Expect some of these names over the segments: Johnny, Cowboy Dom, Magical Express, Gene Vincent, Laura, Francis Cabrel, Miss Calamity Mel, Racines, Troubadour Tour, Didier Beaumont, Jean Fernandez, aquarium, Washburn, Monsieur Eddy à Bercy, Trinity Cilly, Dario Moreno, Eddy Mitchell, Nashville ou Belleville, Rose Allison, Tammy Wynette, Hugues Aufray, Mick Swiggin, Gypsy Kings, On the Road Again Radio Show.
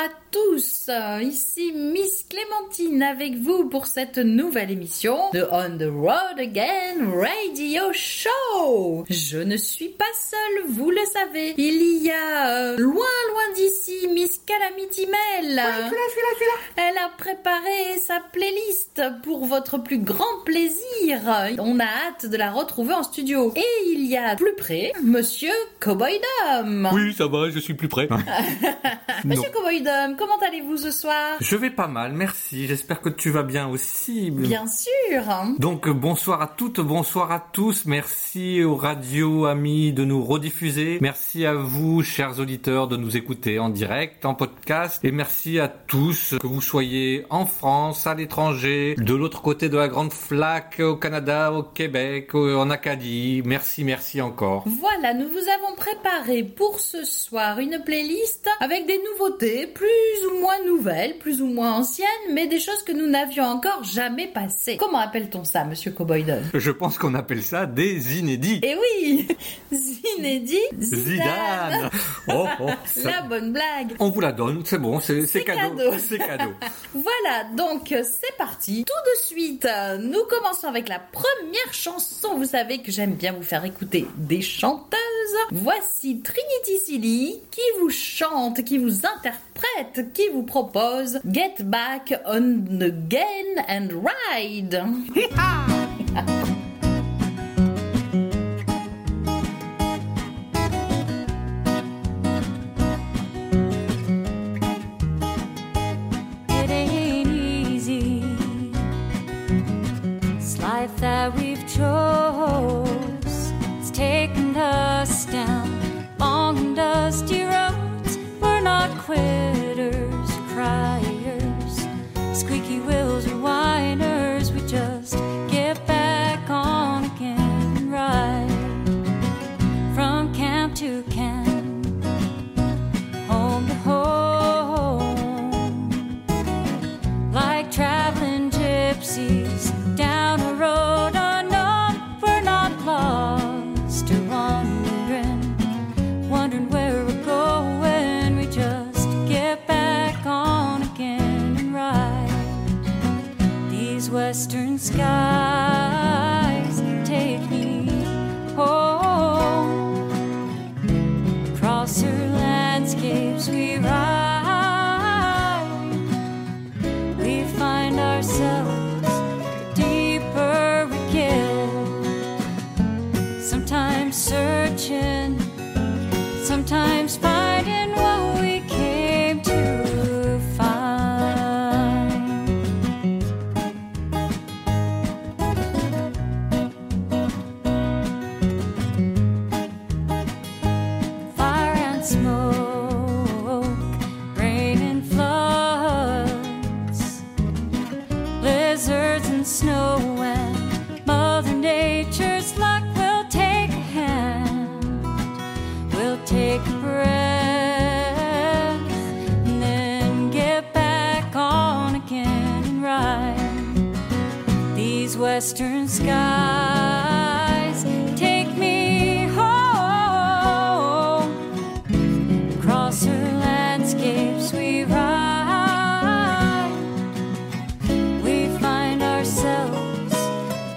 à tous, ici Miss Clémentine avec vous pour cette nouvelle émission de On the Road Again Radio Show. Je ne suis pas seule, vous le savez, il y a loin d'ici Miss Calamity Mel. Je suis là. Elle a préparé sa playlist pour votre plus grand plaisir, on a hâte de la retrouver en studio. Et il y a plus près, Monsieur Cowboy Dom. Oui, ça va, je suis plus près. Monsieur Cowboy Dom, comment allez-vous ce soir? Je vais pas mal, merci. J'espère que tu vas bien aussi. Bien sûr. Donc, bonsoir à toutes, bonsoir à tous. Merci aux radios amis de nous rediffuser. Merci à vous, chers auditeurs, de nous écouter en direct, en podcast. Et merci à tous, que vous soyez en France, à l'étranger, de l'autre côté de la Grande Flaque, au Canada, au Québec, en Acadie. Merci encore. Voilà, nous vous avons préparé pour ce soir une playlist avec des nouveautés plus ou moins nouvelles, plus ou moins anciennes, mais des choses que nous n'avions encore jamais passées. Comment appelle-t-on ça, Monsieur Cowboy Dom? Je pense qu'on appelle ça des inédits. Eh oui, inédits. Zidane. Oh, ça... La bonne blague. On vous la donne, c'est bon, c'est cadeau. C'est cadeau. Voilà, donc c'est parti. Tout de suite, nous commençons avec la première chanson. Vous savez que j'aime bien vous faire écouter des chanteuses. Voici Trinity Cilly qui vous chante, qui vous interprète, qui vous propose Get Back on Again and Ride. It ain't easy, this life that we've chose, it's taken us down long and dusty roads. We're not quitters, criers, squeaky wheels or whiners. We just get back on again and ride from camp to camp, home to home, like traveling gypsies down a road unknown. We're not lost or wondering where we're going. We just get back on again and ride. These western skies take me home. Across our landscapes we ride. We find ourselves sometimes searching, sometimes finding what we came to find. Fire and smoke, rain and floods, blizzards and snow and Mother Nature's luck. Take a breath and then get back on again and ride. These western skies take me home. Across our landscapes we ride. We find ourselves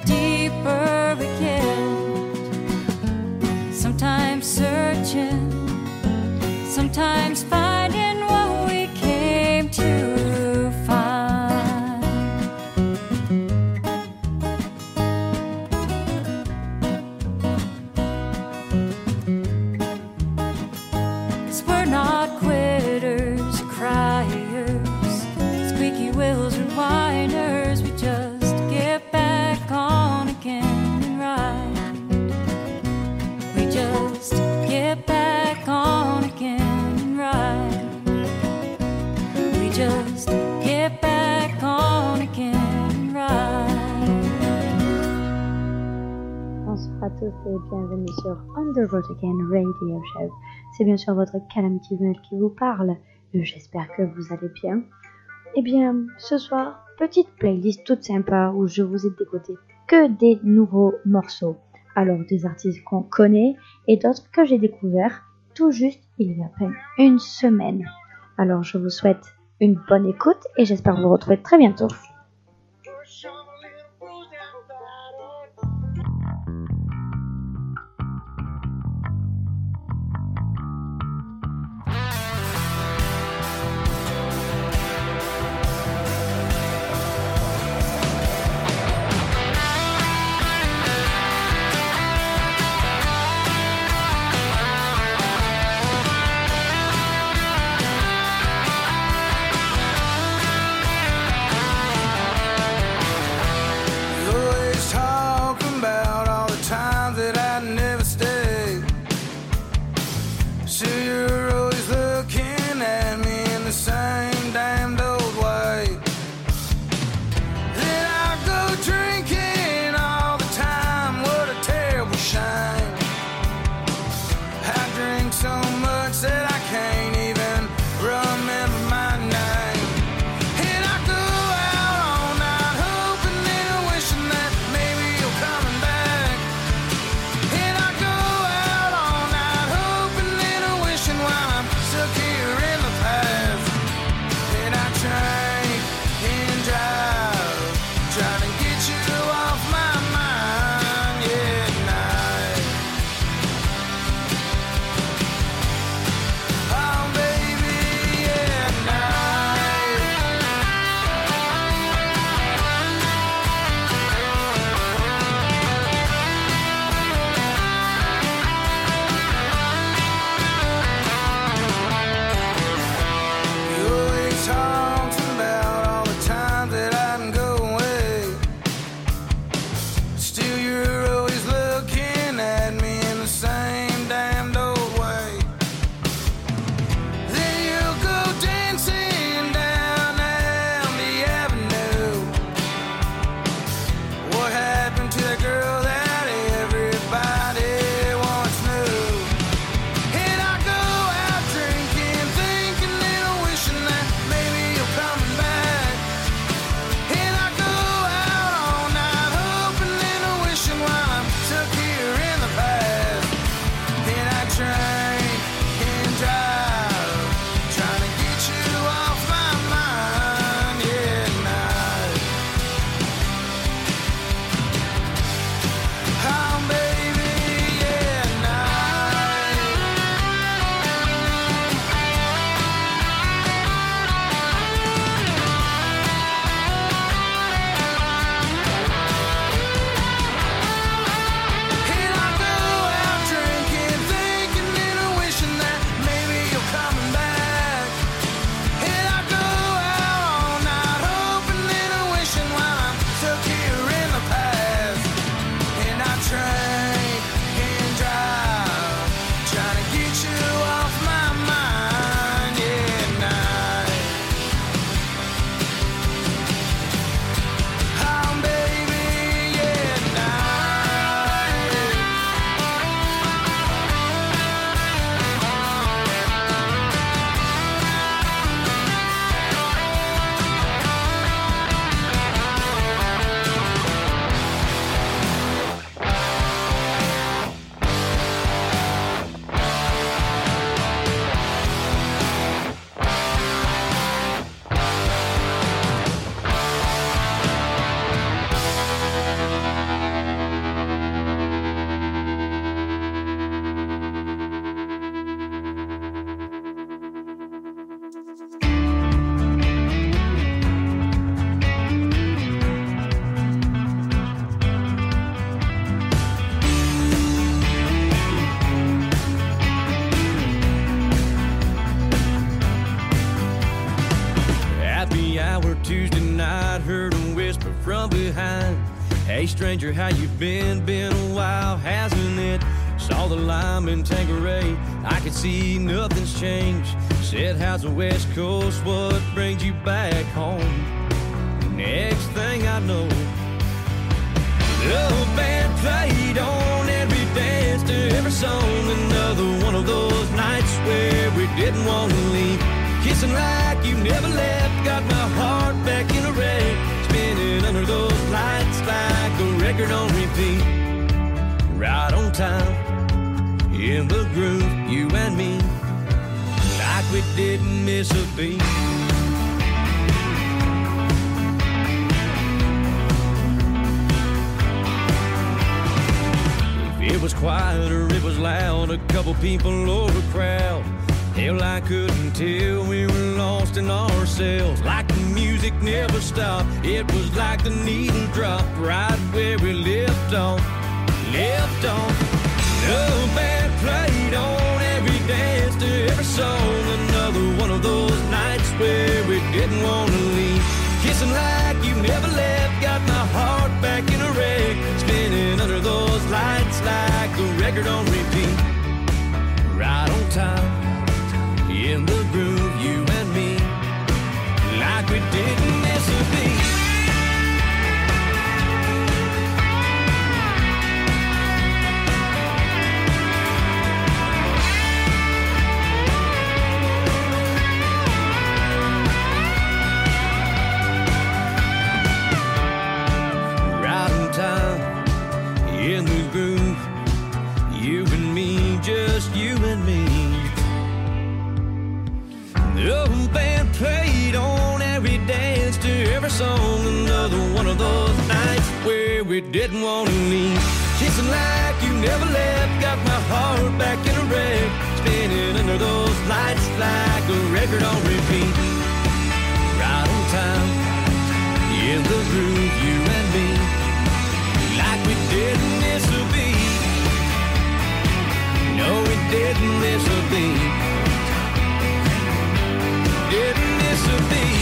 deeper we get. Sometimes searching, sometimes finding what we came to find. Cause we're not quitters or criers, squeaky wheels or whiners. We just get back on again and ride. We just get back on again. We just get back on again, right? Bonsoir à tous et bienvenue sur On the Road Again Radio Show. C'est bien sûr votre Calamity Mel qui vous parle. J'espère que vous allez bien. Eh bien, ce soir, petite playlist toute sympa où je vous ai dégoté que des nouveaux morceaux. Alors, des artistes qu'on connaît et d'autres que j'ai découverts tout juste il y a à peine une semaine. Alors je vous souhaite une bonne écoute et j'espère vous retrouver très bientôt. Stranger, how you been? Been a while, hasn't it? Saw the lime in Tanqueray, I could see nothing's changed. Said, how's the West Coast? What brings you back home? Next thing I know, the band played on every dance to every song. Another one of those nights where we didn't want to leave. Kissing like you never left, got my heart back in array. Under those lights like a record on repeat, right on time, in the groove, you and me, like we didn't miss miss a beat. If it was quiet or it was loud, a couple people or a crowd, hell, I couldn't tell. We were lost in ourselves, like the music never stopped. It was like the needle dropped right where we left off, left off. The band played on every dance to every song. Another one of those nights where we didn't want to leave. Kissing like you never left, got my heart back in a wreck. Spinning under those lights like the record on repeat. Right on time. In the groove, you and me, like we didn't miss a beat. Right on time, in the groove, you and me, just you and me. The band played on every dance to every song. Another one of those nights where we didn't want to leave. Kissing like you never left, got my heart back in a wreck. Spinning under those lights like a record on repeat. Right on time, in the groove, you and me, like we didn't miss a beat. No, we didn't miss a beat. Didn't miss a beat.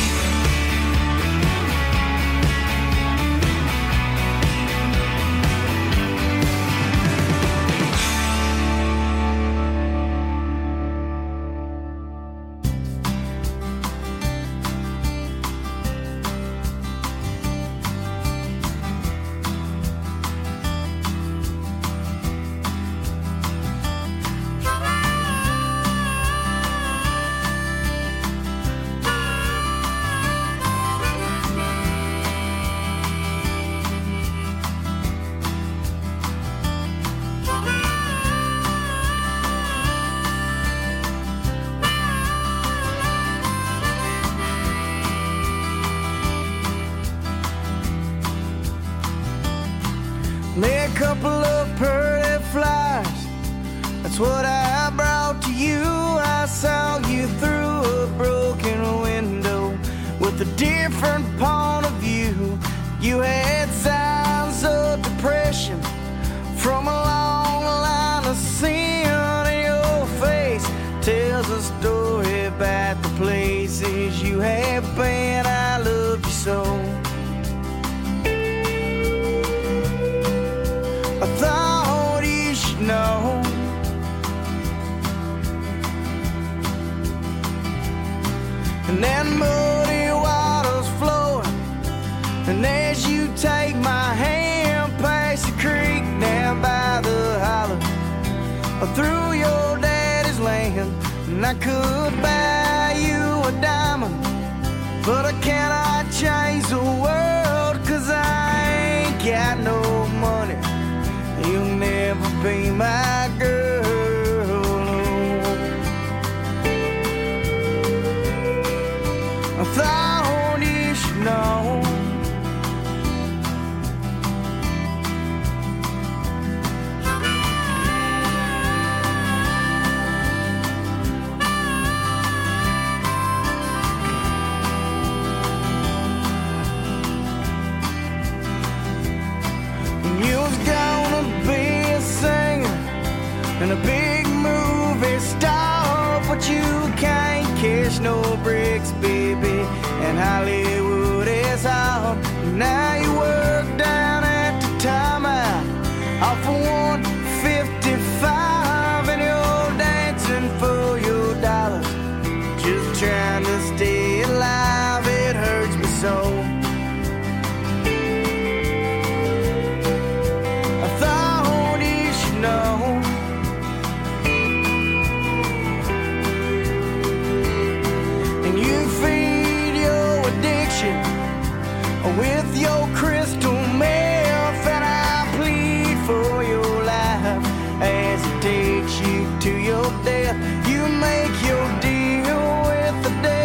You make your deal with the devil.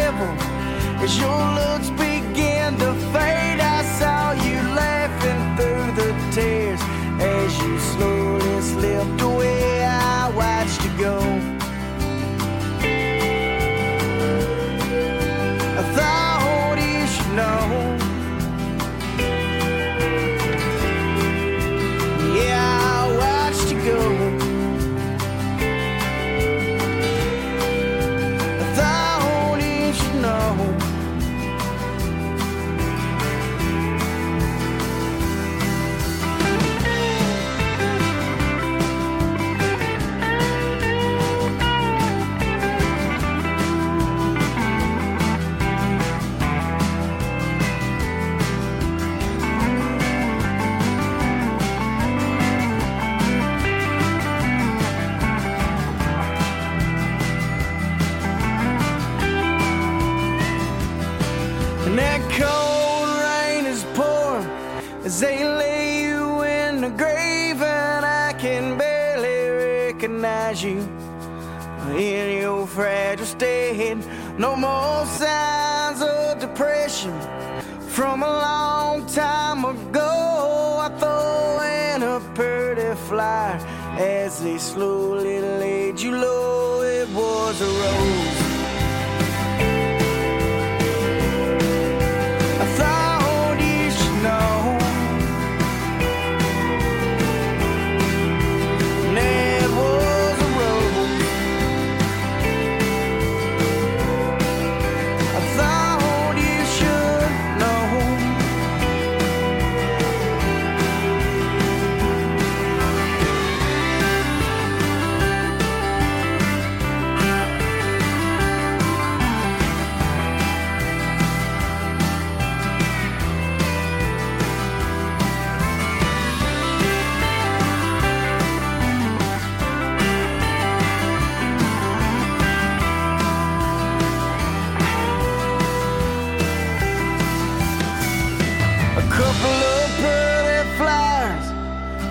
And that cold rain is pouring as they lay you in the grave, and I can barely recognize you in your fragile state. No more signs of depression from a long time ago. I throw in a pretty flyer as they slowly laid you low. It was a rose. I thought you should know.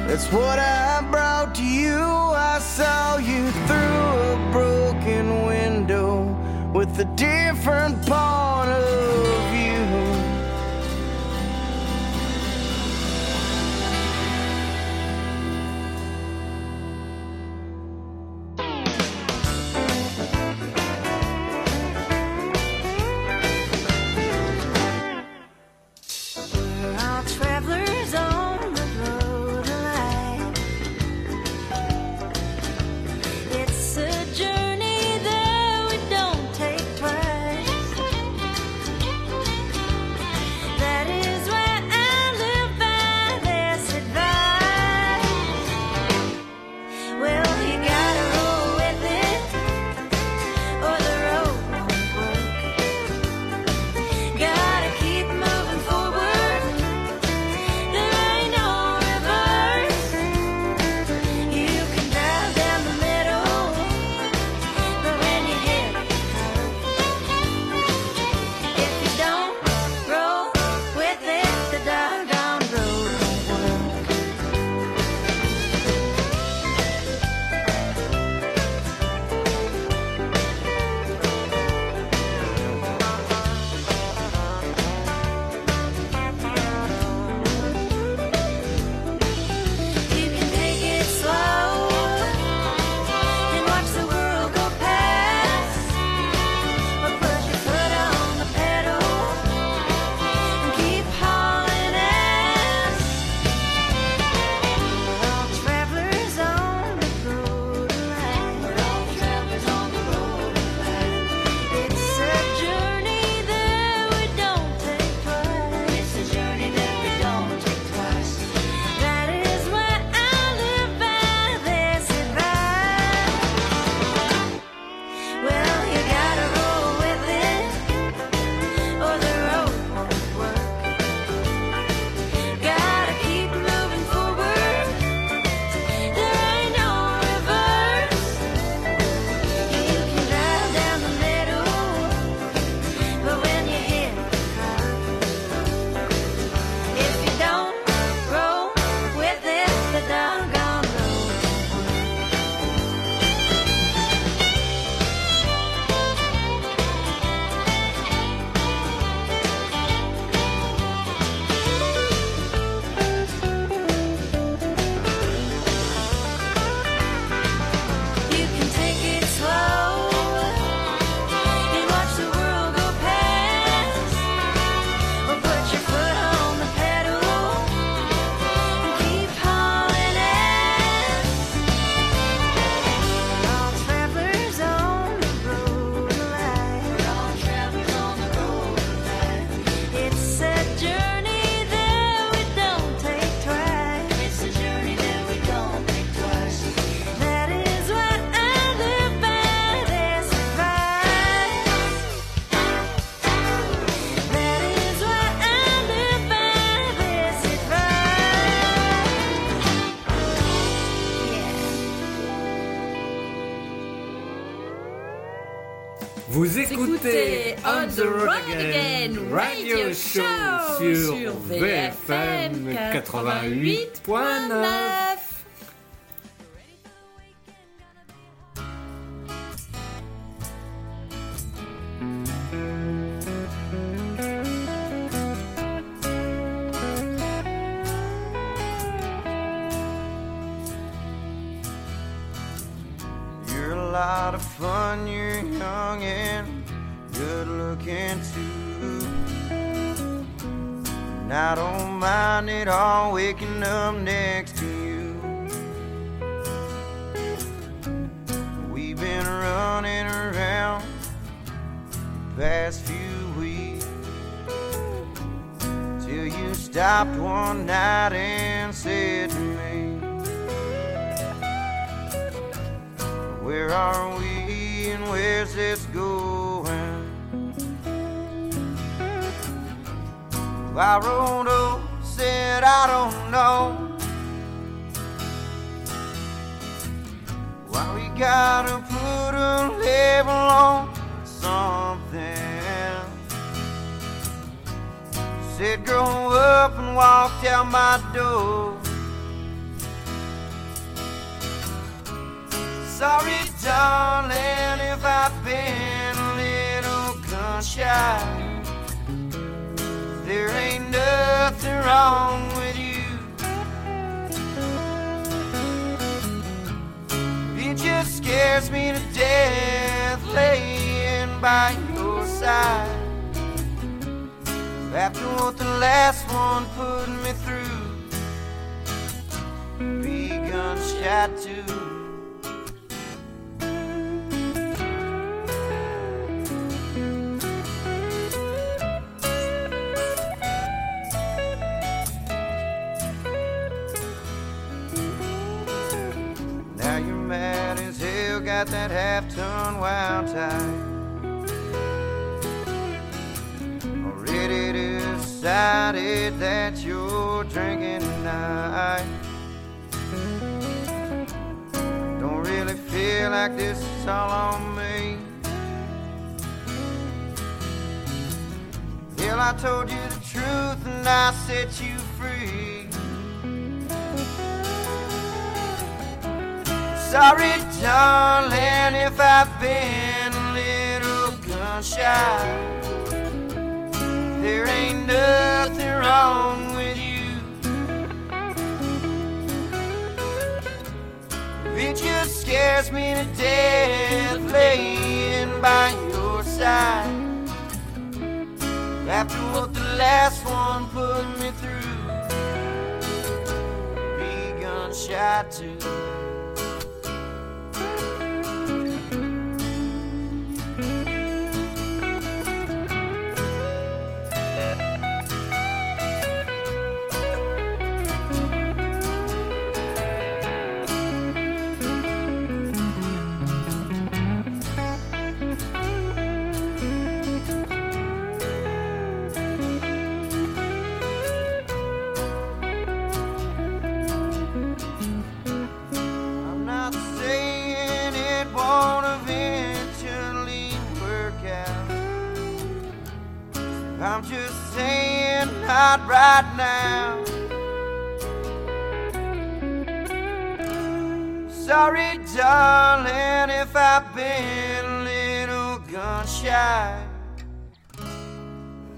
That's what I brought to you. I saw you through a broken window with a different point of view. Vous écoutez On the Road Again Radio Show sur VFM 88.9. Fun, you're young and good looking too. And I don't mind it all waking up next to you. We've been running around the past few weeks till you stopped one night and said to me, where are we and where's this going? I rolled over, said I don't know. Why we gotta put a label on something? Said grow up and walked out my door. Sorry, darling, if I've been a little gun-shy. There ain't nothing wrong with you. It just scares me to death laying by your side after what the last one put me through. Be gun-shy too. Mad as hell, got that half-ton wild tie. Already decided that you're drinking tonight. Don't really feel like this is all on me. Hell, I told you the truth and I set you free. Sorry, darling, if I've been a little gun-shy. There ain't nothing wrong with you. It just scares me to death laying by your side after what the last one put me through. Be gun-shy too. I'm just saying not right now. Sorry, darling, if I've been a little gun-shy.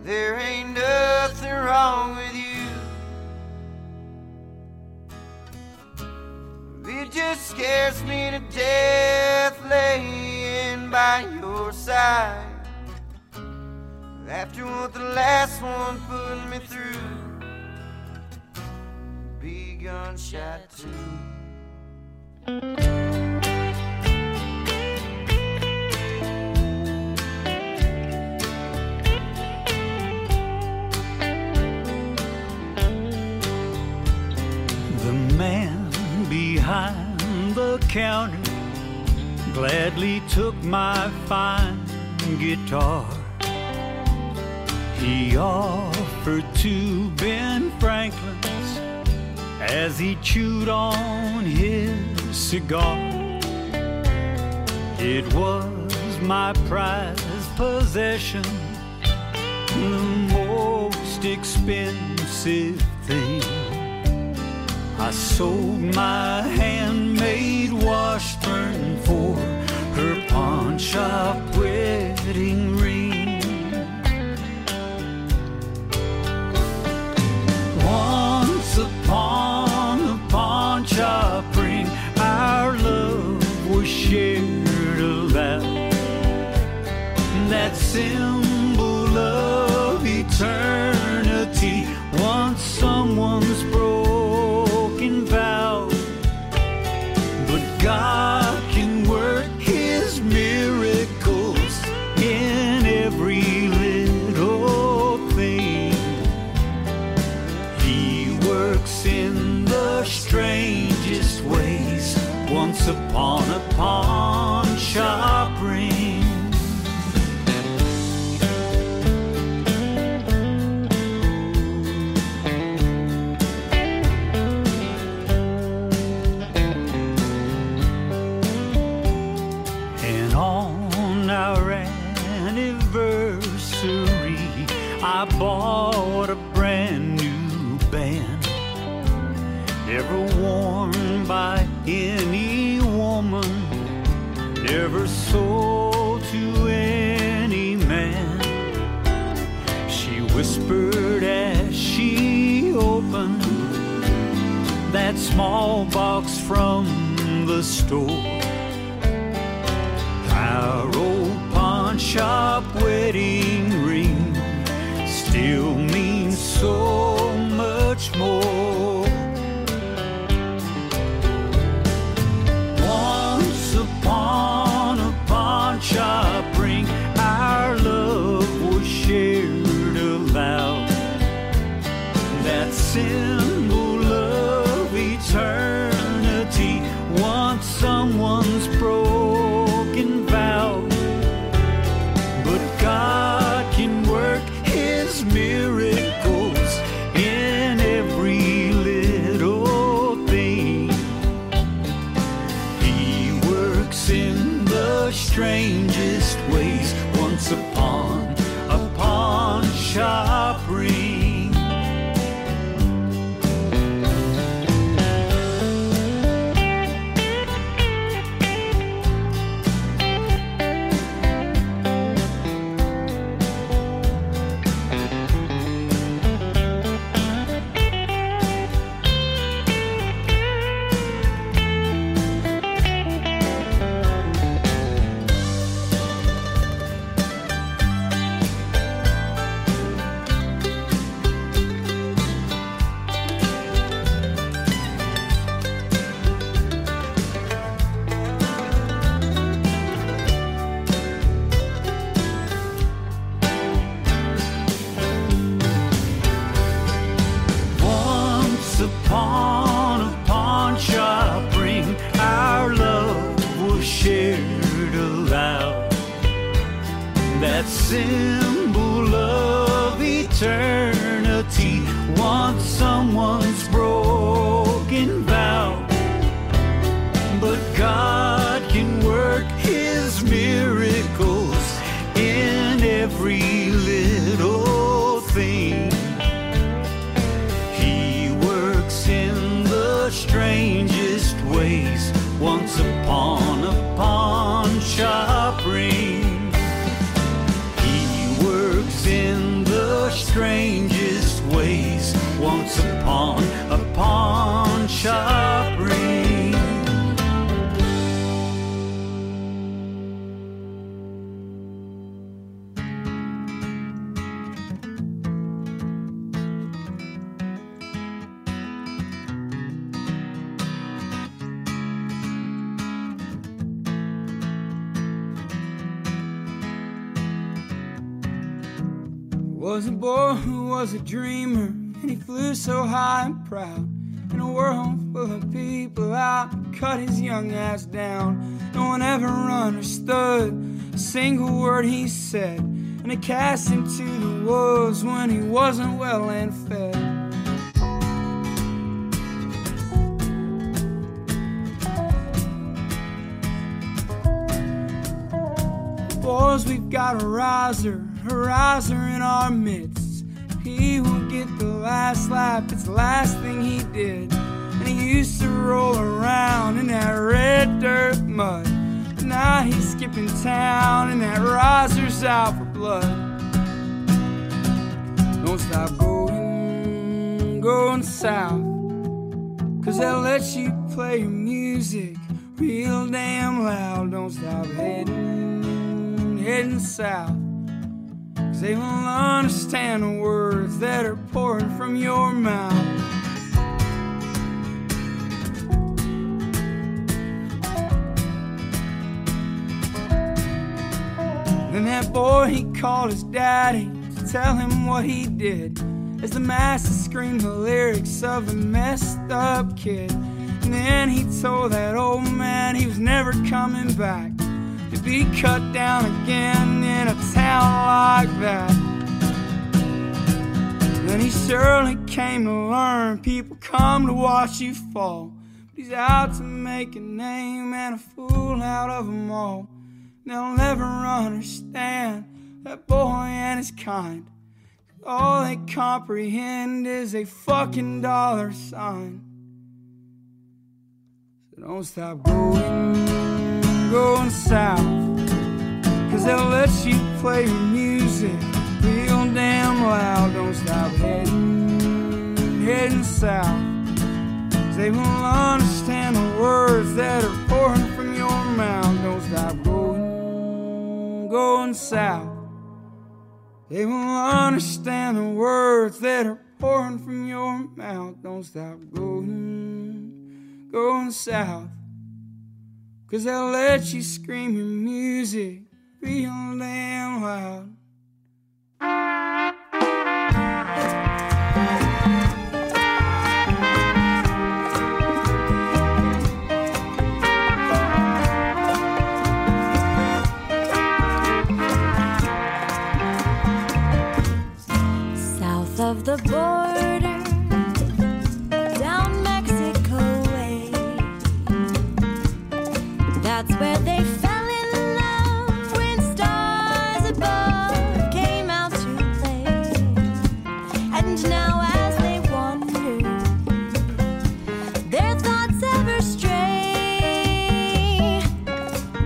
There ain't nothing wrong with you. It just scares me to death laying by your side after what the last one put me through. Be gun-shy too. The man behind the counter gladly took my fine guitar. He offered to Ben Franklin's as he chewed on his cigar. It was was my prized possession, the most expensive thing. I sold my handmade Washburn for her pawn shop wedding ring. Once upon a pawn shop ring, our love was shared aloud. That symbol of eternity, once someone's broken vow. But God can work His miracles in every little thing. He works in the strangest ways. Once upon a pawn shop ring. I bought a brand new band, never worn by any woman, never sold to any man. She whispered as she opened that small box from the store. Our old pawn shop wedding ring still means so much more. Once upon a pawn shop ring, our love was shared aloud. That symbol of eternity, once someone's broken vow. But God can work His miracles in every little thing. He works in the strangest ways. Once upon a pawn shop ring. Symbol of eternity, once someone's broken vow. But God can work His miracles in every little thing. He works in the strangest ways. Once upon a pawn shop ring. In the strangest ways, once upon a pawn shop ring. Was a boy who was a dreamer, and he flew so high and proud. In a world full of people out, cut his young ass down. No one ever understood a single word he said, and they cast him to the wolves when he wasn't well and fed. knows we've got a riser in our midst. He will get the last laugh, it's the last thing he did. And he used to roll around in that red dirt mud, but now he's skipping town and that riser's out for blood. Don't stop going, going south, 'cause they'll let you play your music real damn loud. Don't stop heading, heading south, 'cause they won't understand the words that are pouring from your mouth. Then that boy, he called his daddy to tell him what he did, as the masses screamed the lyrics of a messed up kid. And then he told that old man he was never coming back, to be cut down again in a town like that. Then he surely came to learn people come to watch you fall, but he's out to make a name and a fool out of them all. They'll never understand that boy and his kind. All they comprehend is a fucking dollar sign. So don't stop going, going south, 'cause they'll let you play your music real damn loud. Don't stop heading, heading south, 'cause they won't understand the words that are pouring from your mouth. Don't stop going, going south. They won't understand the words that are pouring from your mouth. Don't stop going, going south, 'cause they'll let you scream your music real damn loud. Of the border, down Mexico way, that's where they fell in love when stars above came out to play. And now as they wander, their thoughts ever stray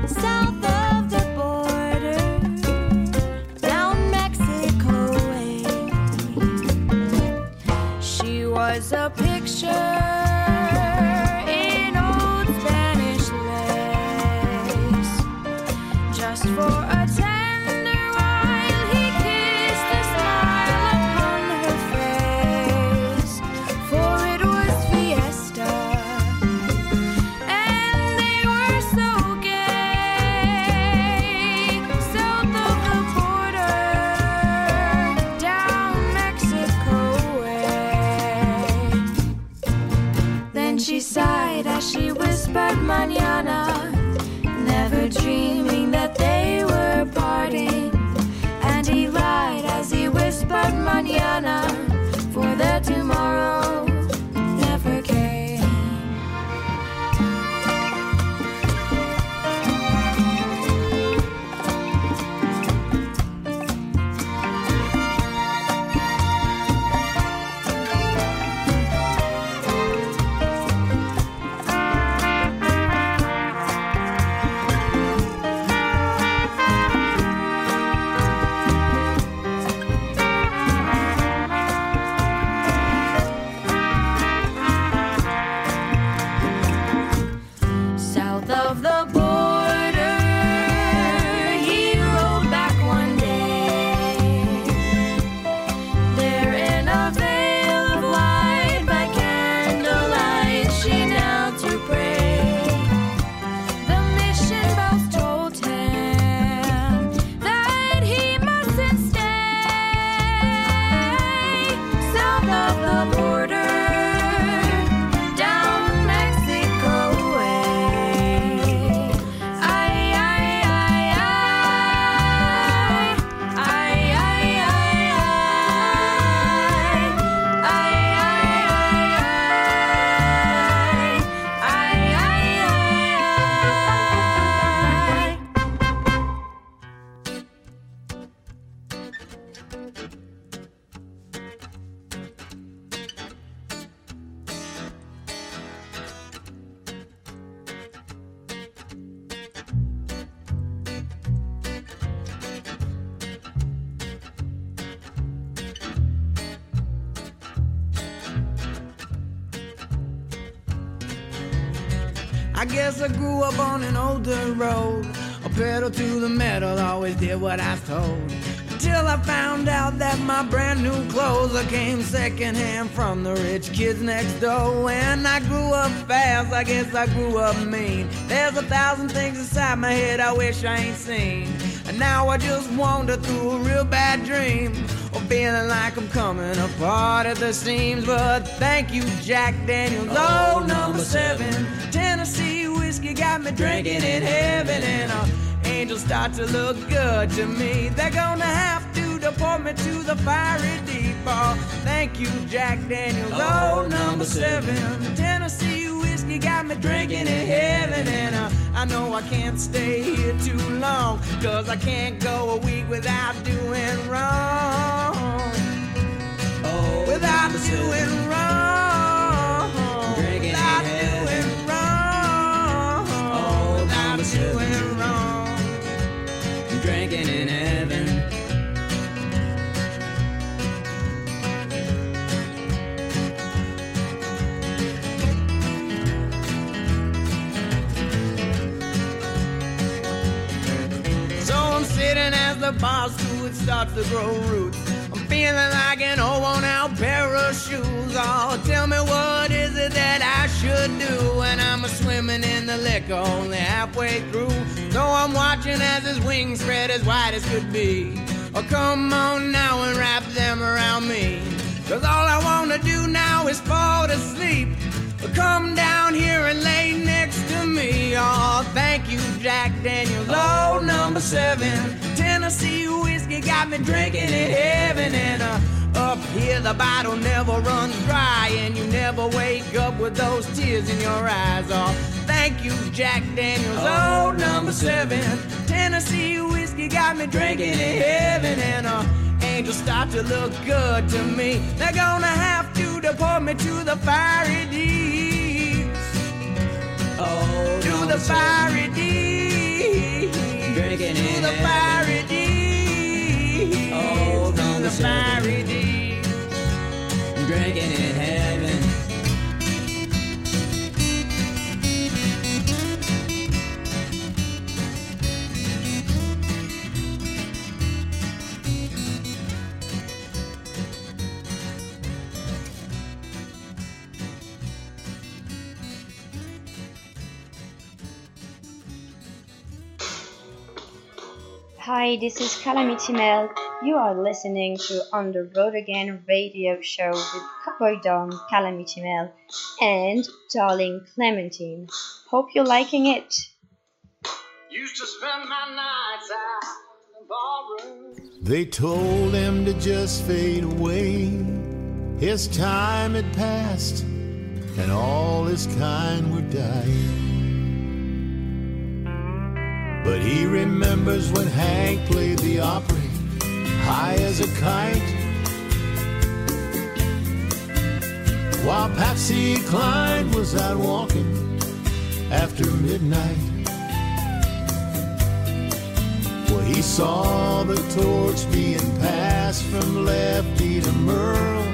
south of the border, down Mexico way. Was a picture in old Spanish lace, just for a tender while he kissed the smile upon her face, for it was fiesta, and they were so gay, south of the border, down Mexico way. She sighed as she whispered mañana, never dreaming that they were parting. And he lied as he whispered mañana, for their tomorrow never came. I guess I grew up on an older road, a pedal to the metal, always did what I was told. Till I found out that my brand new clothes I came secondhand from the rich kids next door. And I grew up fast, I guess I grew up mean. There's 1,000 things inside my head I wish I ain't seen. And now I just wander through a real bad dream, or feeling like I'm coming apart at the seams. But thank you, Jack Daniels. Oh, number seven. Tennessee whiskey got me drinking in heaven, and angels start to look good to me. They're gonna have to deport me to the fiery deep. Oh, thank you, Jack Daniels. Oh, number seven. Tennessee whiskey got me drinking in heaven. And I know I can't stay here too long, 'cause I can't go a week without doing wrong. Oh, without doing wrong. Drinking without in doing heaven. Wrong. Oh, without doing seven. Wrong. Drinking in heaven. So I'm sitting as the bar stool starts to grow roots. I'm feeling like an old worn out pair of shoes. Oh, tell me what is it that I should do when I'm swimming in the liquor only halfway through. So I'm watching as his wings spread as wide as could be. Oh, come on now and wrap them around me, 'cause all I wanna do now is fall to sleep. Oh, come down here and lay next to me. Oh, thank you, Jack Daniels. Oh, number seven. Tennessee whiskey got me drinking in heaven. And up here the bottle never runs dry, and you never wake up with those tears in your eyes. Oh, thank you, Jack Daniels. Oh, number seven. Tennessee whiskey got me drinking in heaven. And angels start to look good to me. They're gonna have to deport me to the fiery deeps. Oh, to the fiery deeps. Drinking to in the fiery deeps. Oh, to the fiery deeps. Drinking in heaven. Hi, this is Calamity Mel. You are listening to On the Road Again Radio Show with Cowboy Dom, Calamity Mel, and Darling Clementine. Hope you're liking it. Used to spend my nights out in the ballroom. They told him to just fade away. His time had passed, and all his kind were dying. But he remembers when Hank played the opera. High as a kite, while Patsy Cline was out walking after midnight. Well, he saw the torch being passed from Lefty to Merle.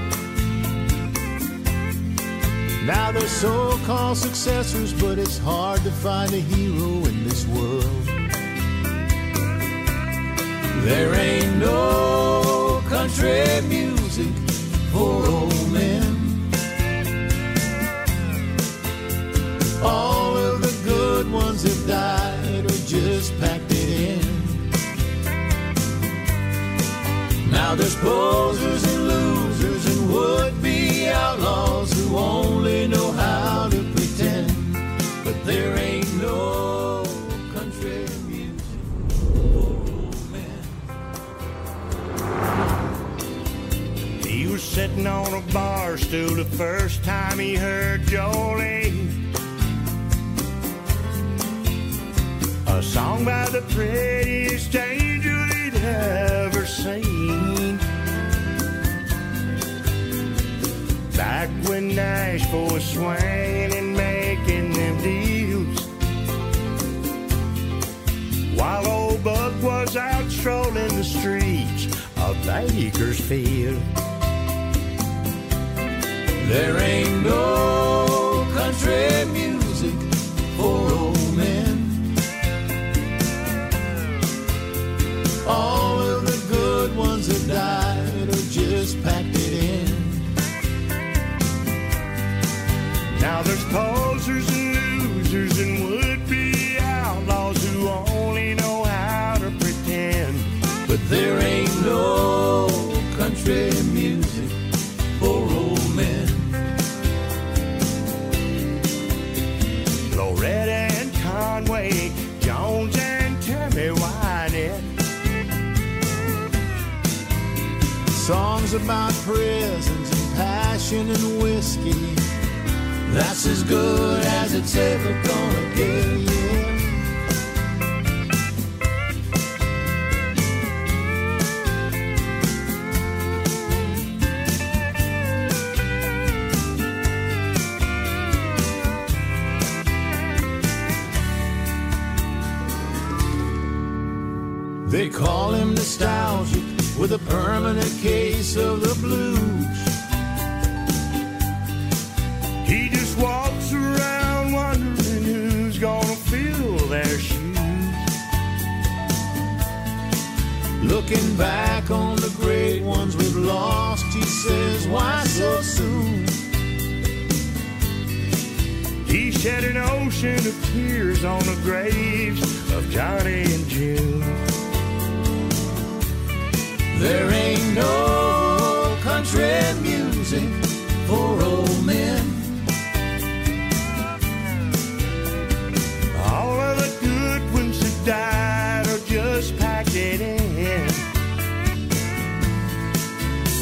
Now they're so-called successors, but it's hard to find a hero in this world. There ain't no country music for old men. All of the good ones have died or just packed it in. Now there's posers and losers and would-be outlaws who only know how to pretend. But there ain't no country music. Sitting on a bar stool the first time he heard Jolene, a song by the prettiest angel he'd ever seen. Back when Nashville was swinging and making them deals, while old Buck was out strolling the streets of Bakersfield. There ain't no country music for All of the good ones have died or just packed it in. Now there's posers and losers and would-be outlaws who only know how to pretend. But there ain't no country music for old men. Loretta and Conway, Jones and Tammy Wynette. Songs about prisons and passion and whiskey. That's as good as it's ever gonna get, yeah. They call him nostalgic with a permanent case of the blues. He just walks around wondering who's gonna fill their shoes. Looking back on the great ones we've lost, he says, why so soon? He shed an ocean of tears on the graves of Johnny and June. There ain't no country music for old men. All of the good ones that died are just packed it in.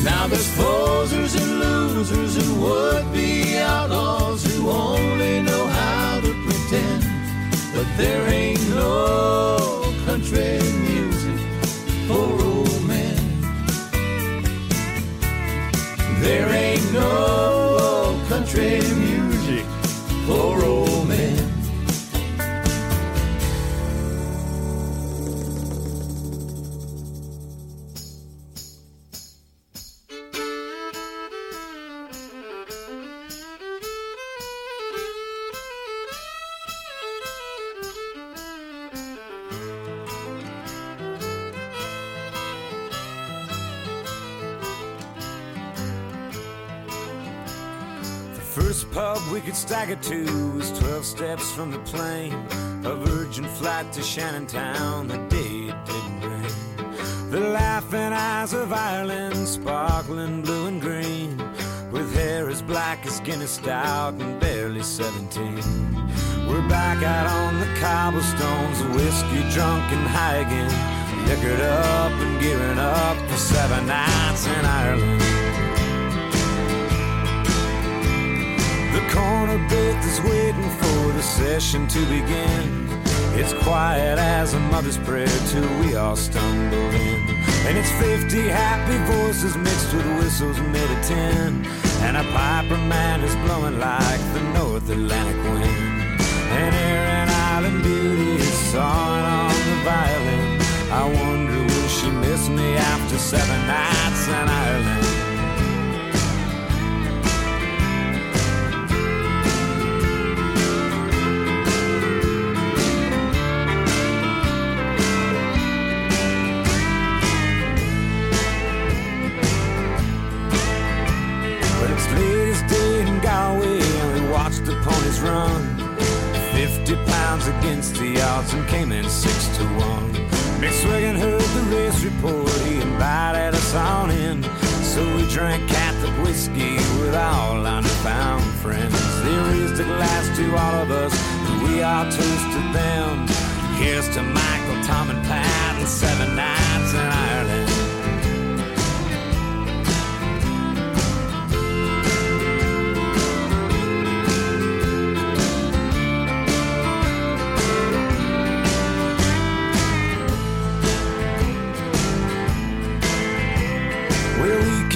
Now there's posers and losers and would-be outlaws who only know how to pretend. But there ain't no country music for old men. There ain't no country music for old men. Stagger to was 12 steps from the plane. A virgin flight to Shannontown the day it didn't rain. The laughing eyes of Ireland, sparkling blue and green, with hair as black as Guinness stout and barely 17. We're back out on the cobblestones, whiskey drunk and high again, liquored up and gearing up for 7 nights in Ireland. The corner booth is waiting for the session to begin. It's quiet as a mother's prayer till we all stumble in. And it's 50 happy voices mixed with whistles made of tin. And a piper man is blowing like the North Atlantic wind. And here in Island Beauty is sawing on the violin. I wonder will she miss me after 7 nights in Ireland. Ponies run 50 pounds against the odds and came in 6-1. Mick Swiggin heard the race report, he invited us on in, so we drank Catholic whiskey with all our newfound friends. They raised a glass to all of us, and we all toasted them. Here's to Michael, Tom, and Pat, and 7 nights in Ireland.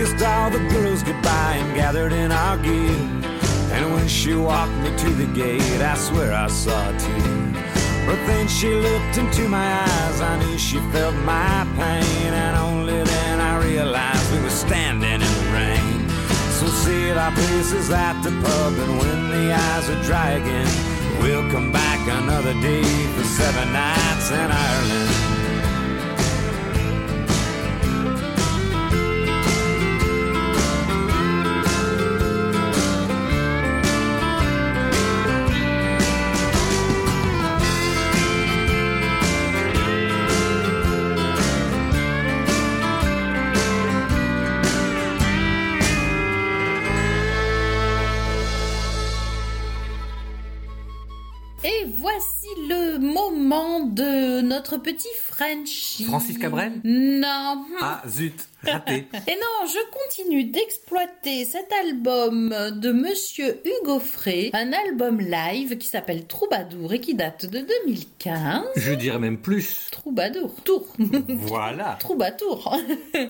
Kissed all the girls goodbye and gathered in our gear. And when she walked me to the gate, I swear I saw a tear. But then she looked into my eyes, I knew she felt my pain. And only then I realized we were standing in the rain. So seal our places at the pub, and when the eyes are dry again, we'll come back another day for 7 nights in Ireland. moment de notre petit Frenchie. Francis Cabrel ? Non. Ah zut, raté. Et non, je continue d'exploiter cet album de Monsieur Hugues Aufray, un album live qui s'appelle Troubadour et qui date de 2015. Je dirais même plus. Troubadour Tour. Voilà. Troubadour.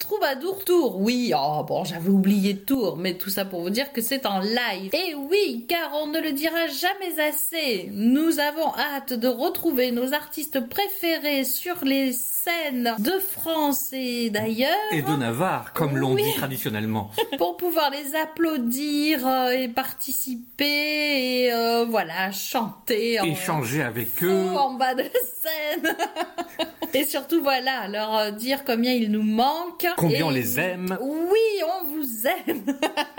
Troubadour Tour, oui. Oh bon, j'avais oublié Tour, mais tout ça pour vous dire que c'est en live. Et oui, car on ne le dira jamais assez. Nous avons hâte de retrouver nos artistes préférés sur les scènes de France et d'ailleurs. Et de Navarre, comme l'on dit traditionnellement. Pour pouvoir les applaudir et participer et voilà, chanter. Échanger avec eux. En bas de scène. Et surtout, voilà, leur dire combien ils nous manquent. Combien on les aime. Oui, on vous aime.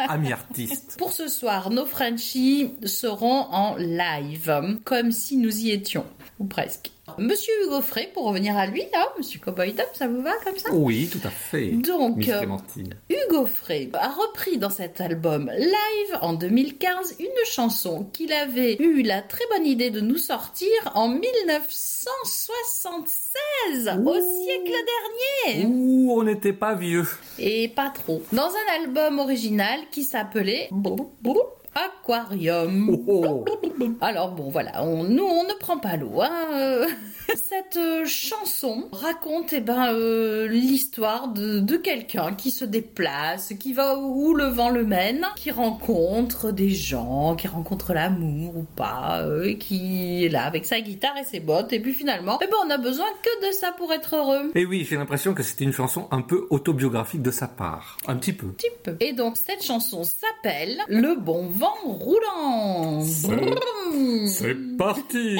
Amis artistes. Pour ce soir, nos Frenchies seront en live, comme si nous y étions, ou presque. Monsieur Hugues Aufray, pour revenir à lui, hein, Monsieur Cowboy Dom, ça vous va comme ça ? Oui, tout à fait. Donc, Hugues Aufray a repris dans cet album live en 2015 une chanson qu'il avait eu la très bonne idée de nous sortir en 1976, au siècle dernier. Ouh, on n'était pas vieux. Et pas trop. Dans un album original qui s'appelait Aquarium. Oh oh. Alors bon voilà, nous on ne prend pas l'eau, hein, Cette chanson raconte l'histoire de quelqu'un qui se déplace, qui va où le vent le mène, qui rencontre des gens, qui rencontre l'amour ou pas, qui est là avec sa guitare et ses bottes, et puis finalement, on a besoin que de ça pour être heureux. Et oui, j'ai l'impression que c'était une chanson un peu autobiographique de sa part, un petit peu. Et donc cette chanson s'appelle Le bon vent roulant. C'est parti.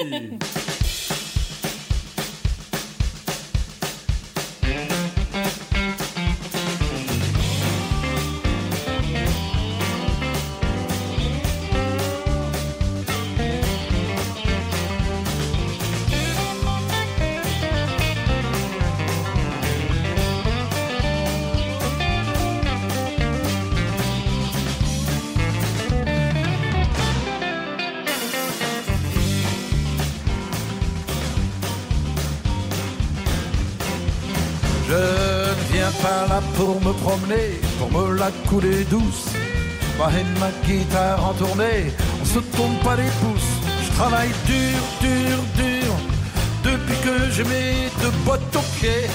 Pour me la couler douce, moi et ma guitare en tournée, on se tourne pas les pouces. Je travaille dur, depuis que j'ai mes deux bottes aux pieds.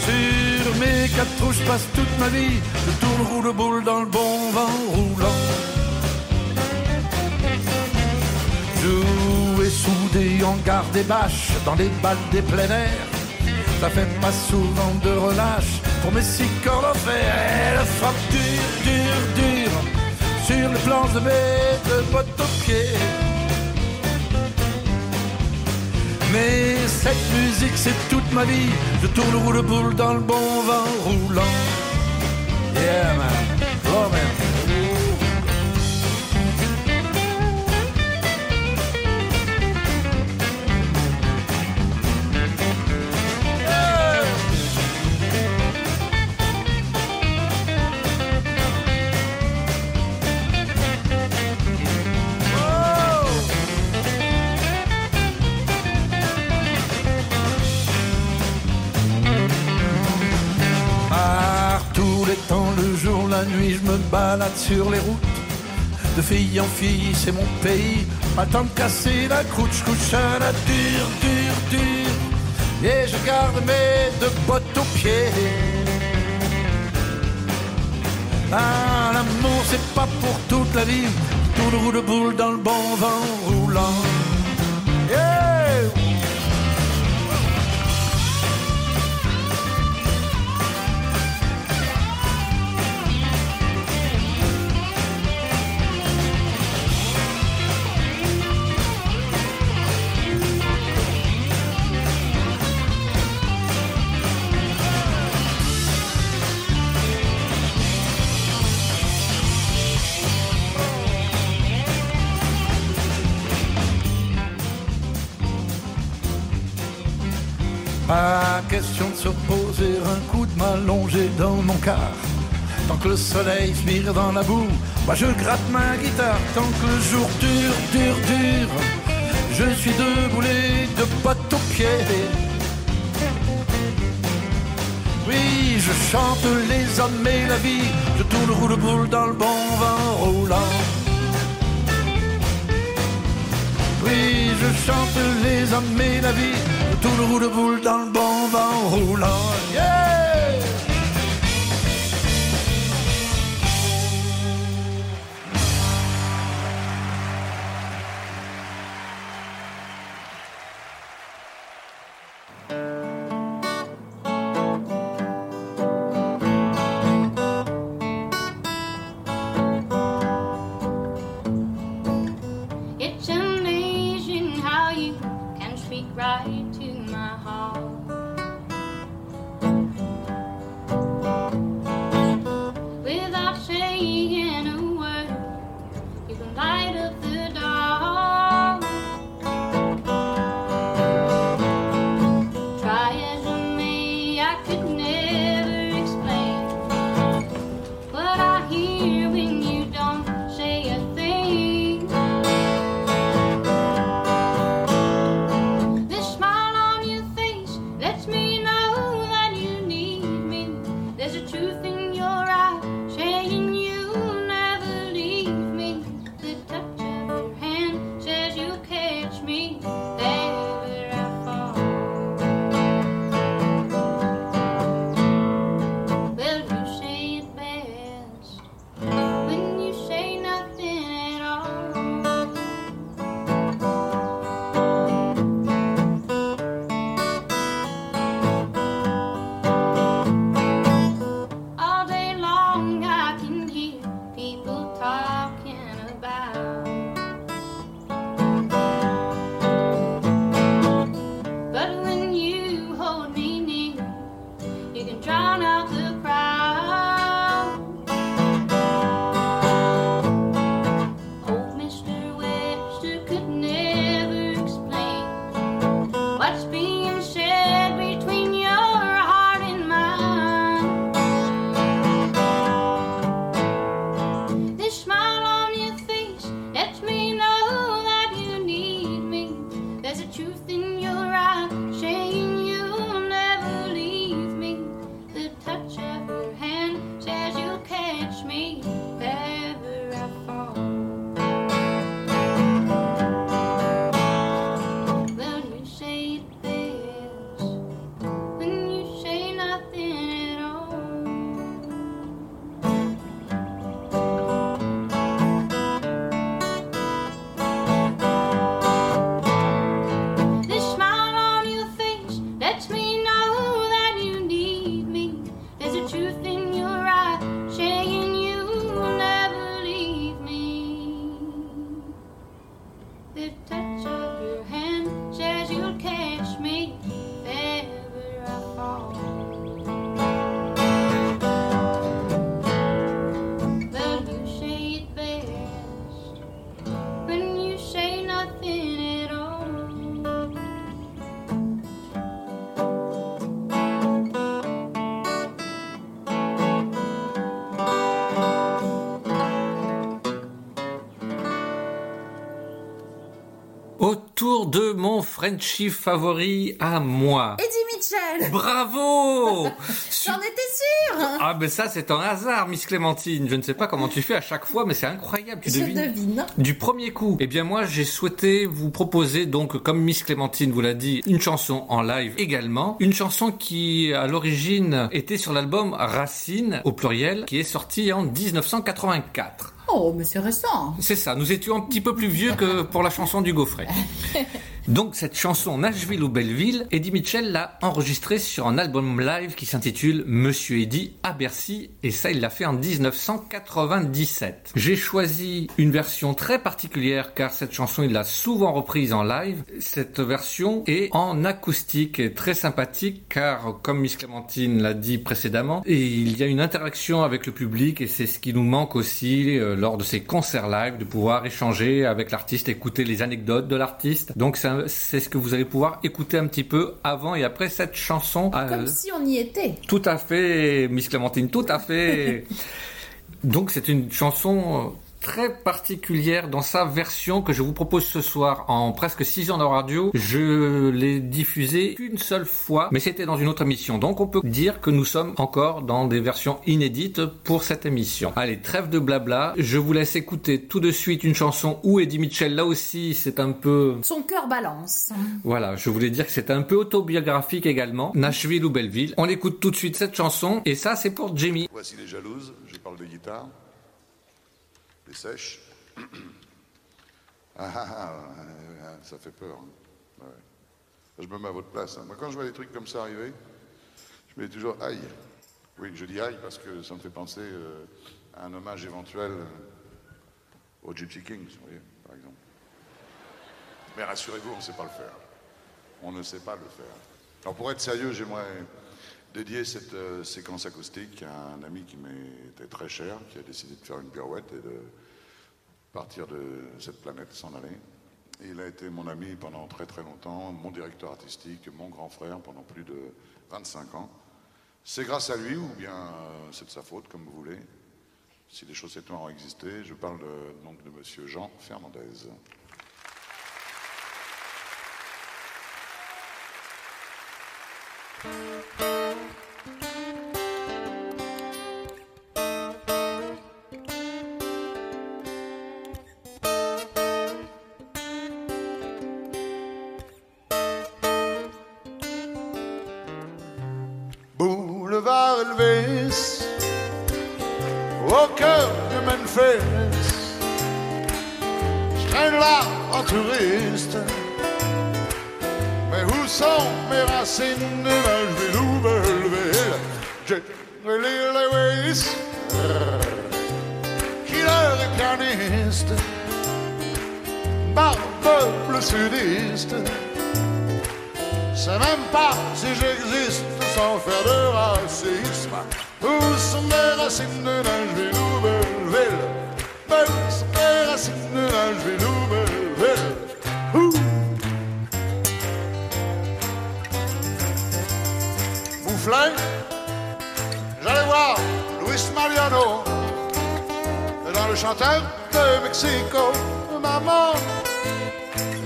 Sur mes quatre roues, je passe toute ma vie, je tourne roule-boule dans le bon vent roulant. Jouer sous des hangars, des bâches, dans les balles des plein air. Ça fait pas souvent de relâche pour mes six cordes en fer. Elle frappe dur sur les planches de mes deux bottes aux pieds. Mais cette musique c'est toute ma vie, je tourne le roule-boule dans le bon vent roulant. Yeah man, oh man. Je me balade sur les routes, de fille en fille, c'est mon pays. Pas le temps de casser la croûte, je couche à la dur. Et je garde mes deux bottes aux pieds. Ah, l'amour, c'est pas pour toute la vie. Tout le roule-boule dans le bon vent roulant. Pas question de se reposer, un coup de main longé dans mon car. Tant que le soleil se mire dans la boue, moi je gratte ma guitare. Tant que le jour dur Je suis deux boulets de bottes aux pieds. Oui, je chante les hommes et la vie. Je tourne roule-boule dans le bon vent roulant. Oui, je chante les hommes et la vie. Je tourne roule-boule dans le bon vent roulant. Yeah! De mon Frenchie favori à moi. Eddy Mitchell. Bravo. J'en étais sûre. Ah ben ça c'est un hasard, Miss Clémentine. Je ne sais pas comment tu fais à chaque fois, mais c'est incroyable. Tu devines du premier coup. Eh bien moi j'ai souhaité vous proposer donc, comme Miss Clémentine vous l'a dit, une chanson en live également. Une chanson qui à l'origine était sur l'album Racines, au pluriel, qui est sorti en 1984. Oh, mais c'est récent. C'est ça, nous étions un petit peu plus vieux que pour la chanson d'Hugues Aufray. Donc cette chanson Nashville ou Belleville, Eddy Mitchell l'a enregistrée sur un album live qui s'intitule Monsieur Eddy à Bercy, et ça il l'a fait en 1997. J'ai choisi une version très particulière car cette chanson il l'a souvent reprise en live. Cette version est en acoustique et très sympathique car comme Miss Clémentine l'a dit précédemment, et il y a une interaction avec le public et c'est ce qui nous manque aussi lors de ces concerts live, de pouvoir échanger avec l'artiste, écouter les anecdotes de l'artiste. Donc c'est ce que vous allez pouvoir écouter un petit peu avant et après cette chanson. Comme si on y était. Tout à fait, Miss Clémentine, tout à fait. Donc c'est une chanson très particulière dans sa version que je vous propose ce soir. En presque 6 ans de radio, je l'ai diffusée qu'une seule fois, mais c'était dans une autre émission. Donc on peut dire que nous sommes encore dans des versions inédites pour cette émission. Allez, trêve de blabla, je vous laisse écouter tout de suite une chanson où Eddy Mitchell, là aussi, c'est un peu... Son cœur balance. Voilà, je voulais dire que c'est un peu autobiographique également. Nashville ou Belleville. On écoute tout de suite cette chanson, et ça c'est pour Jimmy. Voici les jalouses, je parle de guitare. Les sèches. Ça fait peur. Hein. Ouais. Je me mets à votre place. Hein. Moi, quand je vois des trucs comme ça arriver, je me dis toujours aïe. Oui, je dis aïe parce que ça me fait penser à un hommage éventuel aux Gypsy Kings, vous voyez, par exemple. Mais rassurez-vous, on ne sait pas le faire. On ne sait pas le faire. Alors, pour être sérieux, j'aimerais dédier cette séquence acoustique à un ami qui m'était très cher, qui a décidé de faire une pirouette et de partir de cette planète, s'en aller. Et il a été mon ami pendant très très longtemps, mon directeur artistique, mon grand frère pendant plus de 25 ans. C'est grâce à lui, ou bien c'est de sa faute, comme vous voulez, si les chaussettes noires ont existé. Je parle donc de monsieur Jean Fernandez. Boulevard Elvis, au cœur de Memphis, je traîne là en touriste. Mais où sont mes racines de Nashville ou Belleville? J'ai l'île Lewis, killer et pianiste, par peuple sudiste. C'est même pas si j'existe sans faire de racisme. Où sont mes racines de Nashville ou Belleville? Où sont mes racines de Nashville ou Belleville? Boufflé, j'allais voir Luis Mariano dans le chanteur de Mexico. Maman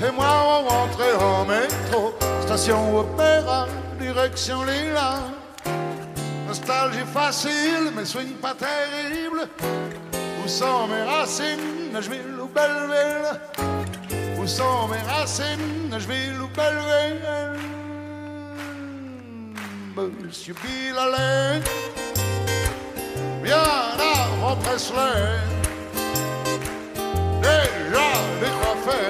et moi on rentrait en métro. Station Opéra, direction Lila. Nostalgie facile, mais swing pas terrible. Où sont mes racines, Nashville ou Belleville? Où sont mes racines, Nashville ou Belleville? Monsieur Bill Allen, bien avant Presley, déjà décoiffé.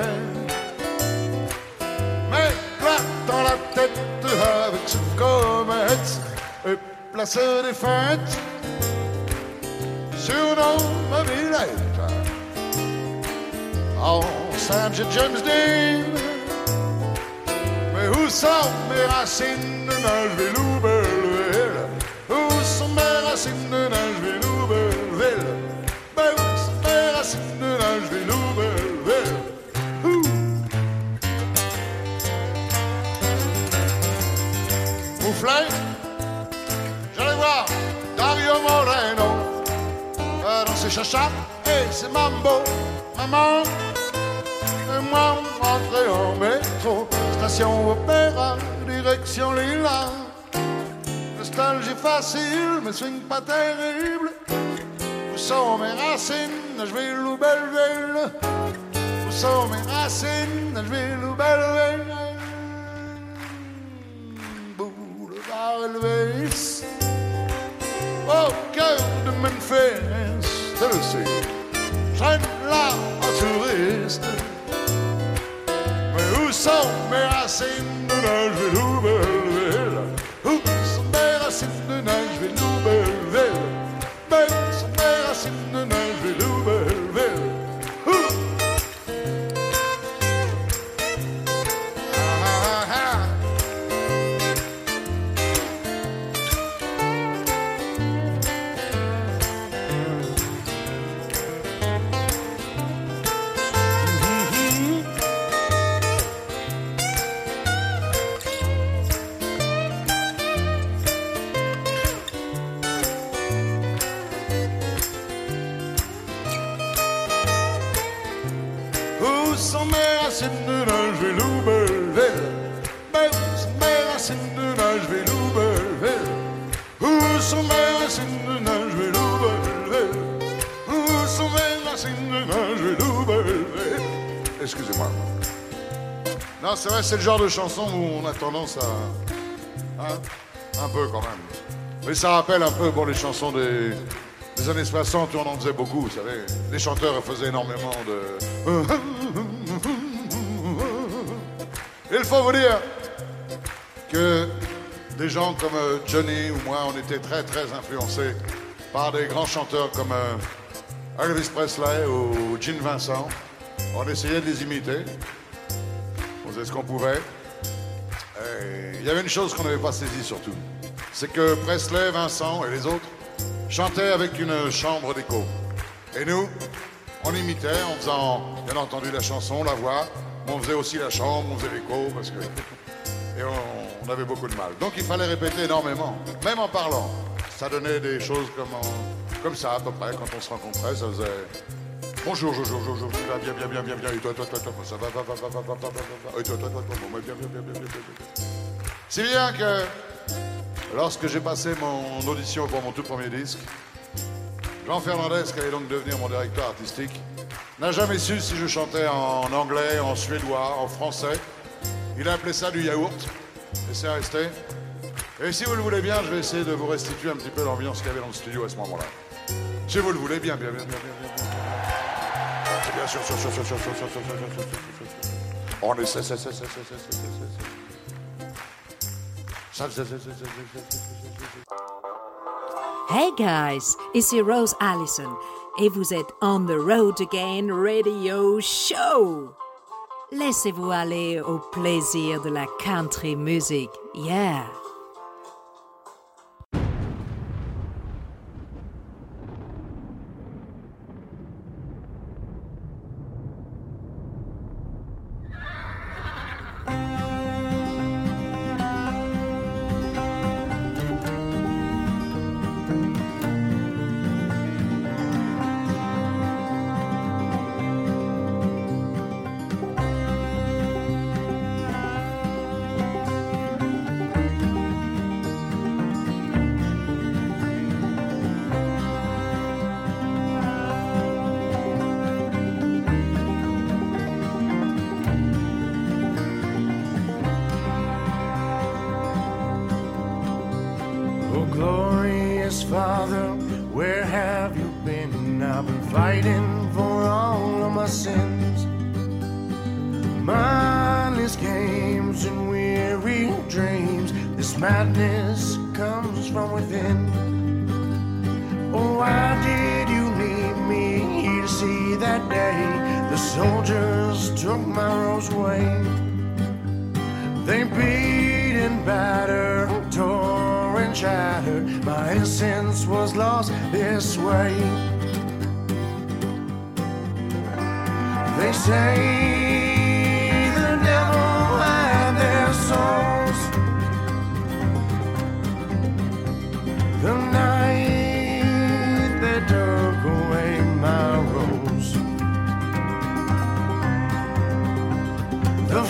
Dans la tête avec son comète et place des fêtes sur nos billets. En Saint-Jean James Dean, mais où sont mes racines de Nashville ou Belleville? Où sont mes racines de Nashville ou Belleville? Mais où sont mes racines de Nashville ou Belleville? J'allais voir Dario Moreno dans ses chachas et ses mambo. Maman et moi on rentrait en métro. Station Opéra, direction Lila. Nostalgie facile, mais swing pas terrible. Où sont mes racines, Nashville ou Belleville? Où sont mes racines, Nashville ou Belleville? Elvis, au cœur de Memphis, Tennessee, j'aime là en touriste. Mais où sont mes racines de Nashville ou Belleville? Où sont mes racines de Nashville ou Belleville? Mais où sont mes racines de Nashville ou Belleville? mes racines de Nashville ou Belleville. Où sont mes racines de Nashville ou Belleville? Où sont mes racines de Nashville ou Belleville? Où sont mes racines de Nashville ou Belleville? Excusez-moi. Non, c'est vrai, c'est le genre de chanson où on a tendance à... Hein? Un peu quand même. Mais ça rappelle un peu bon, les chansons des années 60, on en faisait beaucoup, vous savez. Les chanteurs faisaient énormément de... Il faut vous dire que des gens comme Johnny ou moi, on était très très influencés par des grands chanteurs comme Elvis Presley ou Gene Vincent. On essayait de les imiter. On faisait ce qu'on pouvait. Il y avait une chose qu'on n'avait pas saisie surtout, c'est que Presley, Vincent et les autres chantaient avec une chambre d'écho. Et nous, on imitait en faisant, bien entendu, la chanson, la voix, mais on faisait aussi la chambre, on faisait l'écho, parce que... Et on avait beaucoup de mal. Donc il fallait répéter énormément, même en parlant. Ça donnait des choses comme ça, à peu près, quand on se rencontrait, ça faisait... Bonjour, bonjour, bonjour, tu vas bien, bien, bien, bien, bien, et toi, ça va, et toi, bien, bien, bien, bien. Si bien que lorsque j'ai passé mon audition pour mon tout premier disque, Jean Fernandez, qui allait donc devenir mon directeur artistique, n'a jamais su si je chantais en anglais, en suédois, en français. Il a appelé ça du yaourt, et c'est resté. Et si vous le voulez bien, je vais essayer de vous restituer un petit peu l'ambiance qu'il y avait dans le studio à ce moment-là. Si vous le voulez bien, bien, bien, bien, bien, bien. Bien sûr, sûr, sûr, sûr, sûr, sûr, sûr, sûr, on est Hey guys, ici Rose Allison et vous êtes On the Road Again Radio Show. Laissez-vous aller au plaisir de la country music, yeah. The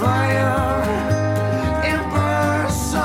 fire in bursts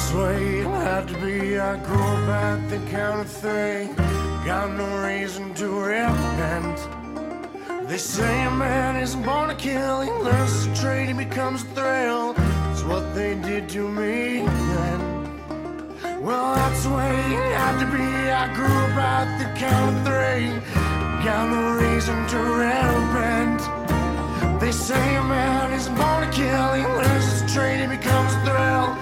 That's the way it had to be. I grew up at the kind of thing. Got no reason to repent. They say a man isn't born to kill unless the trading becomes a thrill. It's what they did to me then. Well, that's the way it had to be. I grew up at the kind of thing. Got no reason to repent. They say a man isn't born to kill, he learns his trade, he becomes a thrill.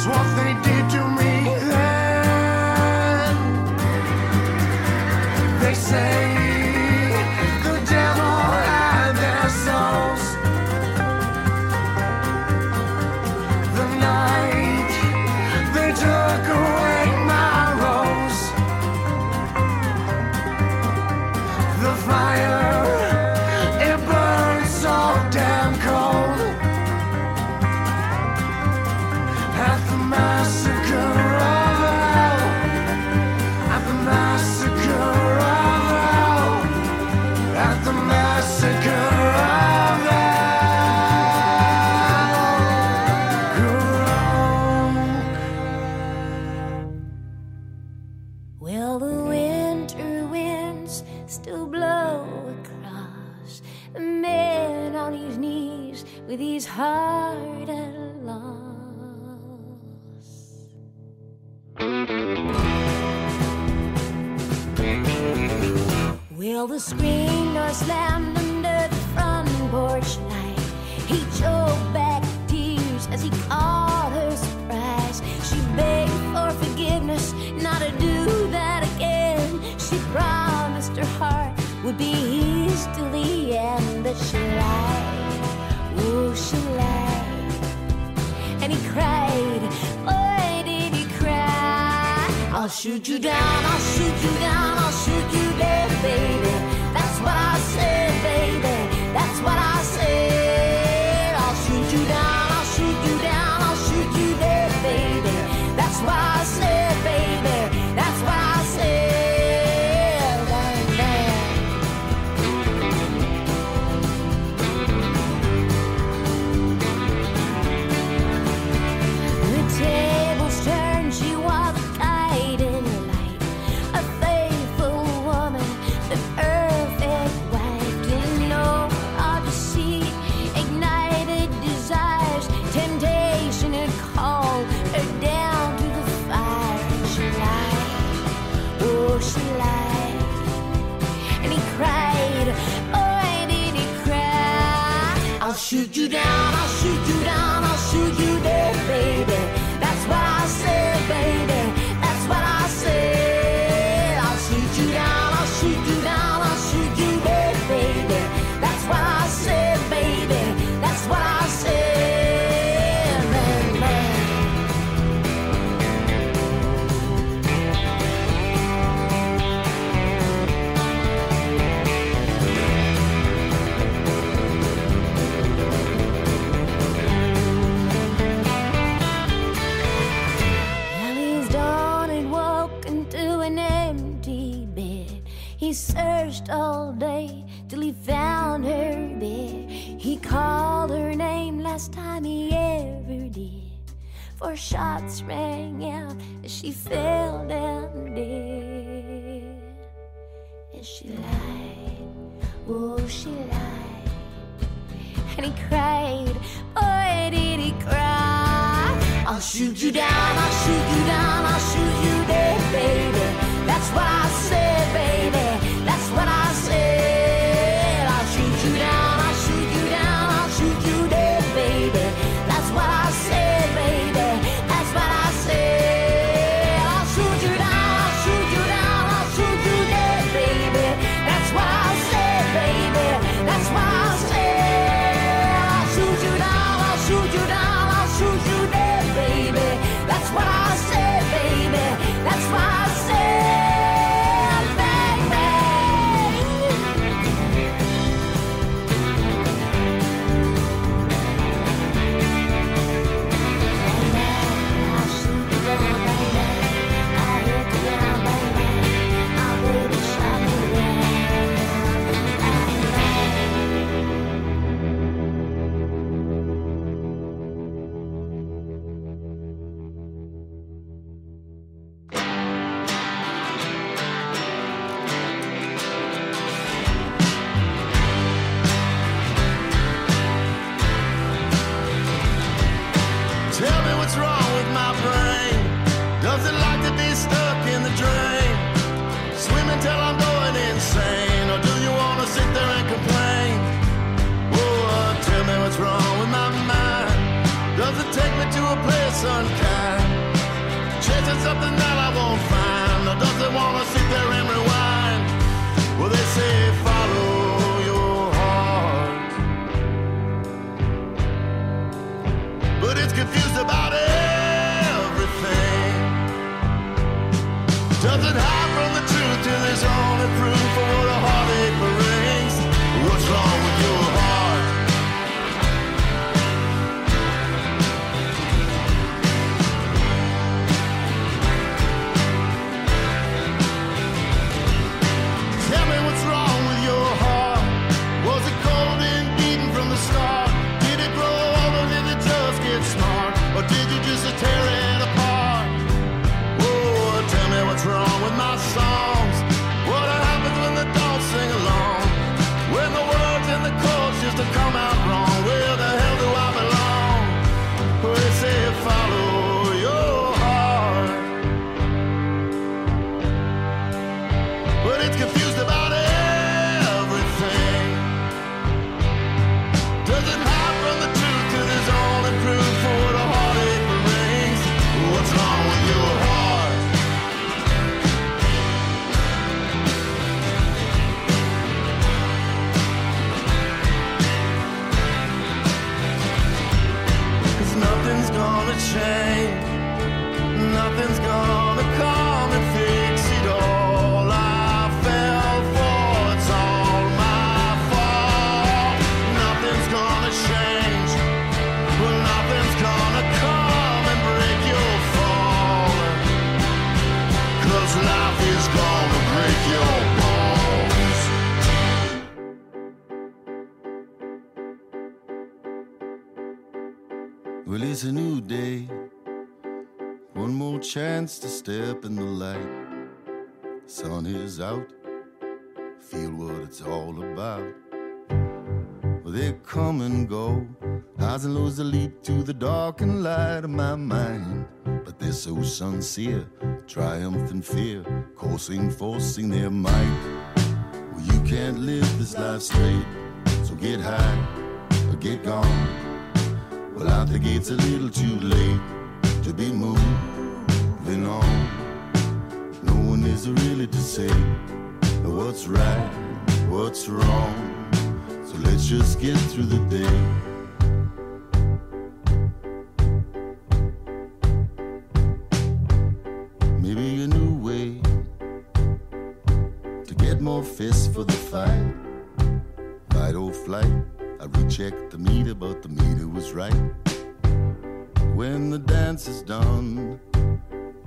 It's what they did to me then. They say the devil had their souls. The night they took away my rose. The fire. The screen door slammed under the front porch light. He choked back tears as he called her surprise. She begged for forgiveness not to do that again. She promised her heart would be his till the end. But she lied, oh she lied. And he cried, boy did he cry. I'll shoot you down, I'll shoot you down, I'll shoot you down, baby. That's what I said, baby. That's what I said. I'll shoot you down, I'll shoot you down, I'll shoot you dead, baby. That's what I said, baby. That's what I said. Baby. The tables turned, she was a guiding light, a faithful woman. I'll shoot you down, I'll shoot you down, I'll shoot you dead, baby. That's what I said, baby. That's what I said. I'll shoot you down, I'll shoot you down, I'll shoot you dead, baby. That's what I said, baby. That's what I said, He searched all day till he found her bed. He called her name last time he ever did. 4 shots rang out as she fell down dead. And she lied, oh she lied. And he cried, boy did he cry. I'll shoot you down, I'll shoot you down, I'll shoot you dead, baby. That's what I said, baby. That's what I said. I'll shoot you down, I'll shoot you down, I'll shoot you dead, baby. That's what I said, baby. That's what I said. I'll shoot you down, I'll shoot you down, I'll shoot you dead, baby. That's what I said, baby. That's what I said. I'll shoot you down, I'll shoot you down, I'll shoot you dead, baby. That's what I said, baby. That's what I said. Well, it's a new day, one more chance to step in the light. Sun is out, feel what it's all about. Well, they come and go, highs and lows that leap to the dark and light of my mind. But they're so sincere, triumph and fear, coursing, forcing their might. Well, you can't live this life straight, so get high or get gone. Well, I think it's a little too late to be moving on. No one is really to say what's right, what's wrong. So let's just get through the day. Fist for the fight, fight or flight. I rechecked the meter, but the meter was right. When the dance is done,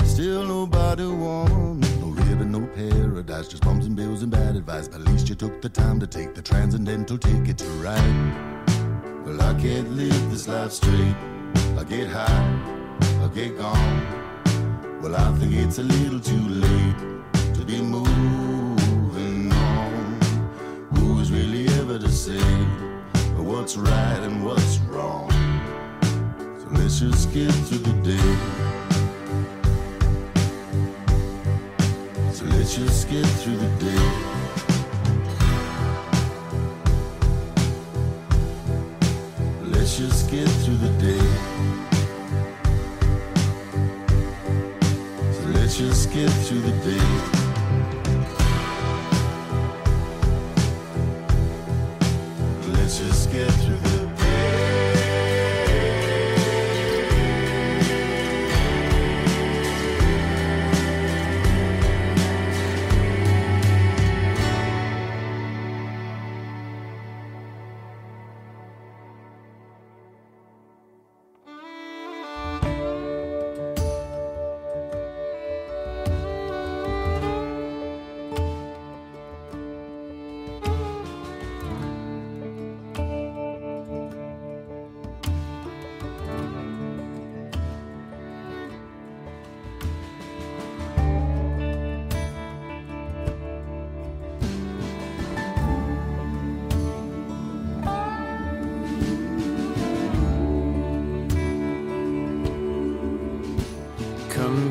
still nobody won. No ribbon, no paradise, just bums and bills and bad advice. But at least you took the time to take the transcendental ticket to ride. Well, I can't live this life straight. I get high, I get gone. Well, I think it's a little too late to be moved. Really ever to say what's right and what's wrong. So let's just get through the day. So let's just get through the day. Let's just get through the day. So let's just get through the day. Just get through the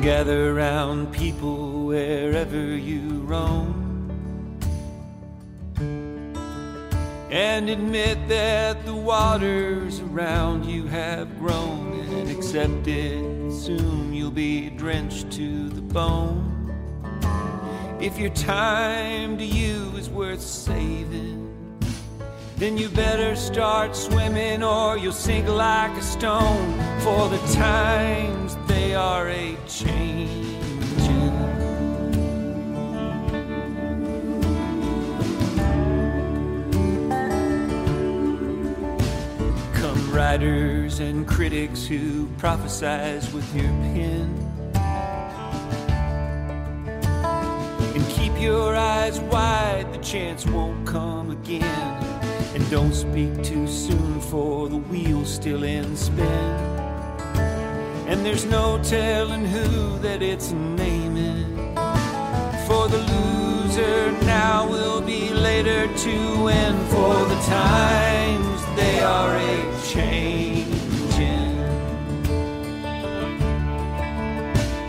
gather round people wherever you roam, and admit that the waters around you have grown, and accept it, soon you'll be drenched to the bone. If your time to you is worth saving, then you better start swimming or you'll sink like a stone, for the times they are a changing. Come writers and critics who prophesize with your pen, and keep your eyes wide, the chance won't come again. And don't speak too soon, for the wheel's still in spin. And there's no telling who that it's naming, for the loser now will be later to win, for the times they are a-changing.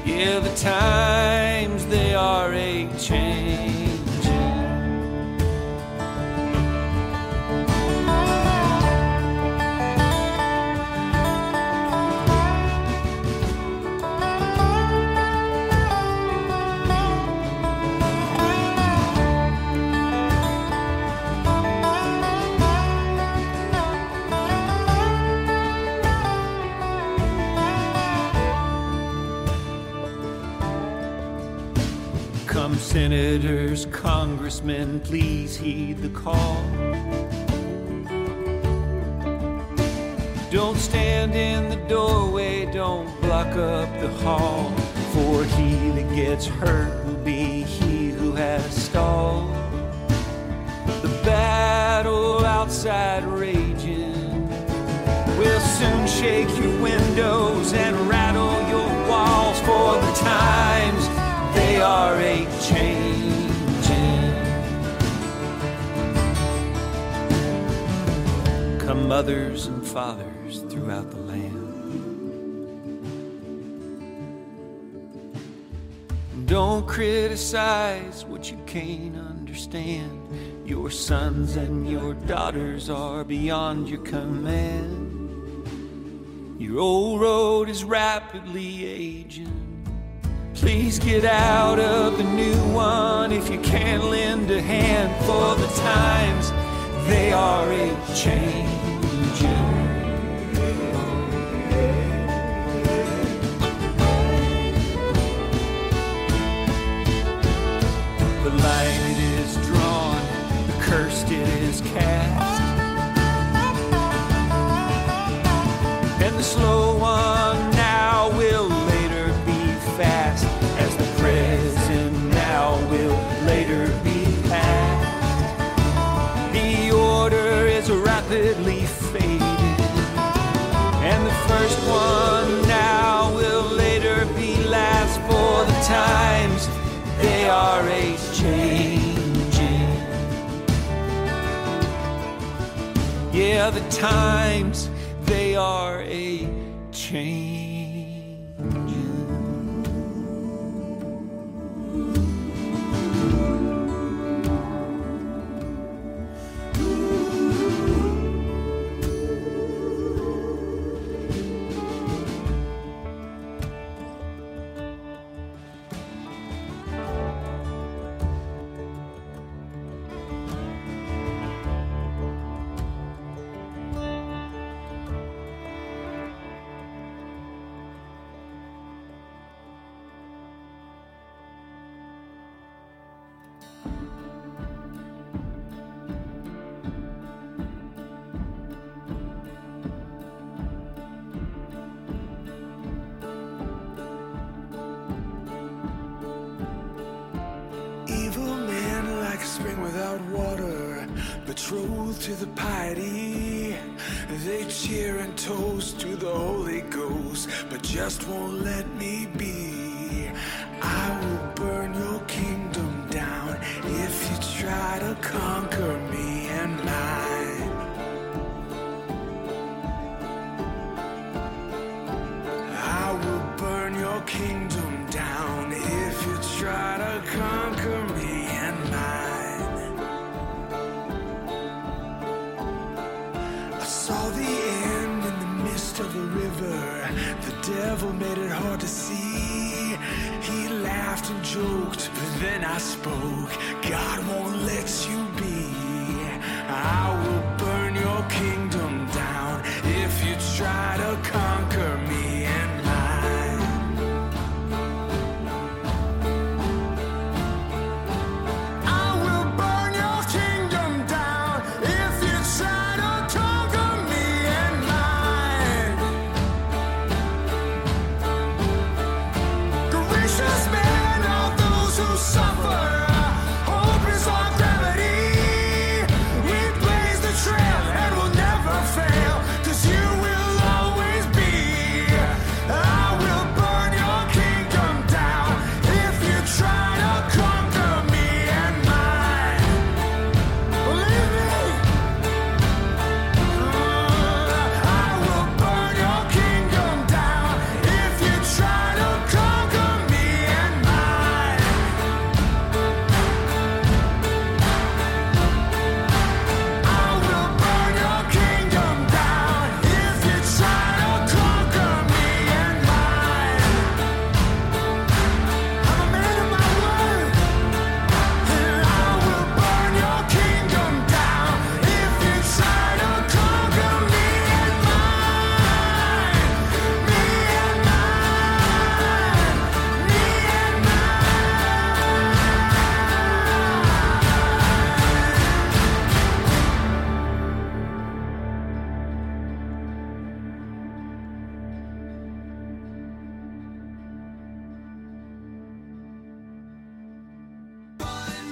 Yeah, the times they are a-changing. Senators, congressmen, please heed the call. Don't stand in the doorway, don't block up the hall, for he that gets hurt will be he who has stalled. The battle outside raging will soon shake your windows and rattle your walls, for the times they are a-changing. Come mothers and fathers throughout the land. Don't criticize what you can't understand. Your sons and your daughters are beyond your command. Your old road is rapidly aging. Please get out of the new one if you can lend a hand, for the times they are a-changing. The line it is drawn, the curse it is cast, and the slow one now will later be fast, as the present now will later be past. The order is rapidly faded, and the first one now will later be last, for the times they are a-changing. Yeah, the times they are a-changing. To the piety, they cheer and toast to the Holy Ghost, but just won't let me be. I will burn your kingdom down if you try to conquer me and mine. I will burn your kingdom down if you try to conquer me and mine. Of the river, the devil made it hard to see. He laughed and joked, but then I spoke. God won't let you be. I will burn your kingdom down if you try to conquer me and mine. I will burn your kingdom down if you try to conquer me and mine.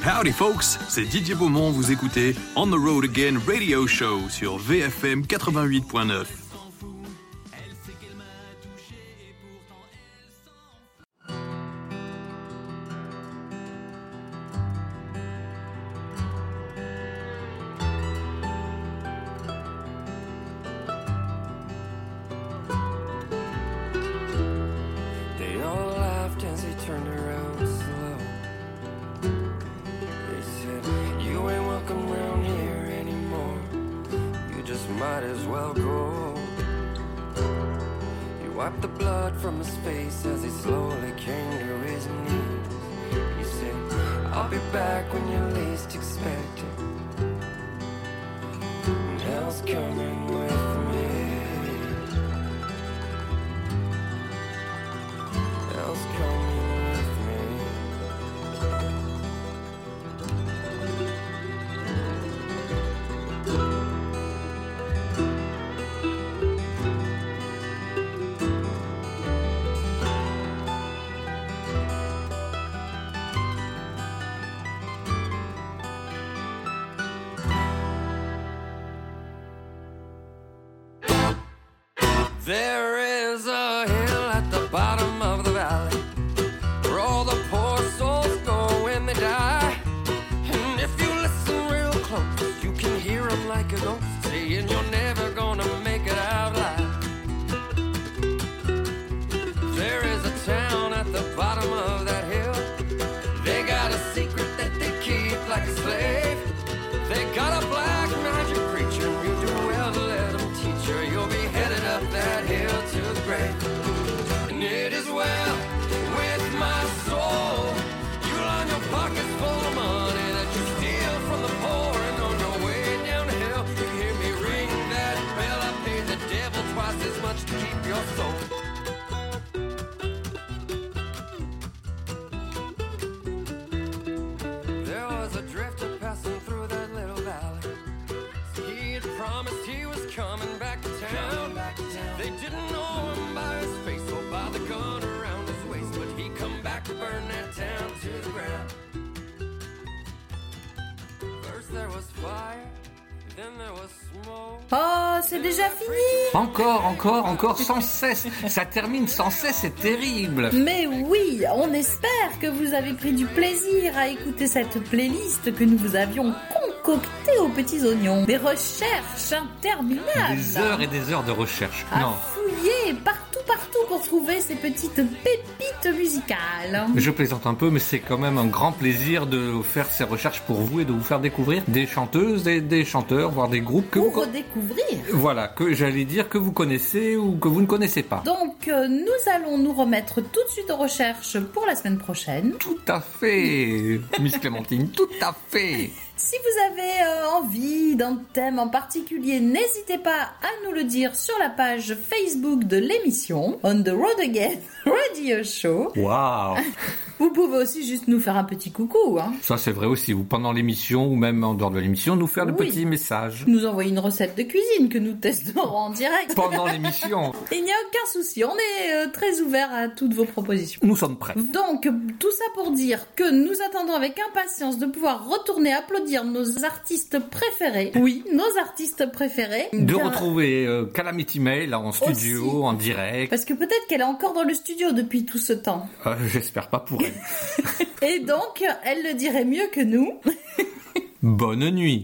Howdy folks, c'est Didier Beaumont, vous écoutez On the Road Again Radio Show sur VFM 88.9. might as well go. He wiped the blood from his face as he slowly came to his knees. He said, I'll be back when you least expect it, and hell's coming with me. Hell's coming with me. There is a hill at the bottom of the valley where all the poor souls go when they die. And if you listen real close, you can hear them like a ghost saying you're never gonna make it out alive. There is a town at the bottom of that hill. They got a secret that they keep like a slave. They got a black magic creature, and you do well to let them teach her. You'll be headed up that hill to the grave. And it is well with my soul. You line your pockets full of money that you steal from the poor, and on your way down to hell, you hear me ring that bell. I paid the devil twice as much to keep your soul. Oh, c'est déjà fini! Encore, sans cesse! Ça termine sans cesse, c'est terrible! Mais oui, on espère que vous avez pris du plaisir à écouter cette playlist que nous vous avions concoctée aux petits oignons. Des recherches interminables! Des heures et des heures de recherche. À fouiller partout pour trouver ces petites pépites musicales. Je plaisante un peu, mais c'est quand même un grand plaisir de faire ces recherches pour vous et de vous faire découvrir des chanteuses et des chanteurs, voire des groupes que vous... redécouvrir. Voilà, que j'allais dire que vous connaissez ou que vous ne connaissez pas. Donc, nous allons nous remettre tout de suite aux recherches pour la semaine prochaine. Tout à fait, Miss Clémentine, tout à fait. Si vous avez envie d'un thème en particulier, n'hésitez pas à nous le dire sur la page Facebook de l'émission On the Road Again Radio Show. Waouh. Vous pouvez aussi juste nous faire un petit coucou. Hein. Ça, c'est vrai aussi. Ou pendant l'émission, ou même en dehors de l'émission, nous faire de petits messages. Nous envoyer une recette de cuisine que nous testerons en direct. Pendant l'émission. Il n'y a aucun souci. On est très ouverts à toutes vos propositions. Nous sommes prêts. Donc, tout ça pour dire que nous attendons avec impatience de pouvoir retourner applaudir nos artistes préférés. Oui, nos artistes préférés. De retrouver Calamity Mel en studio, aussi, en direct. Parce que peut-être qu'elle est encore dans le studio depuis tout ce temps. J'espère pas pour elle. Et donc, elle le dirait mieux que nous. Bonne nuit.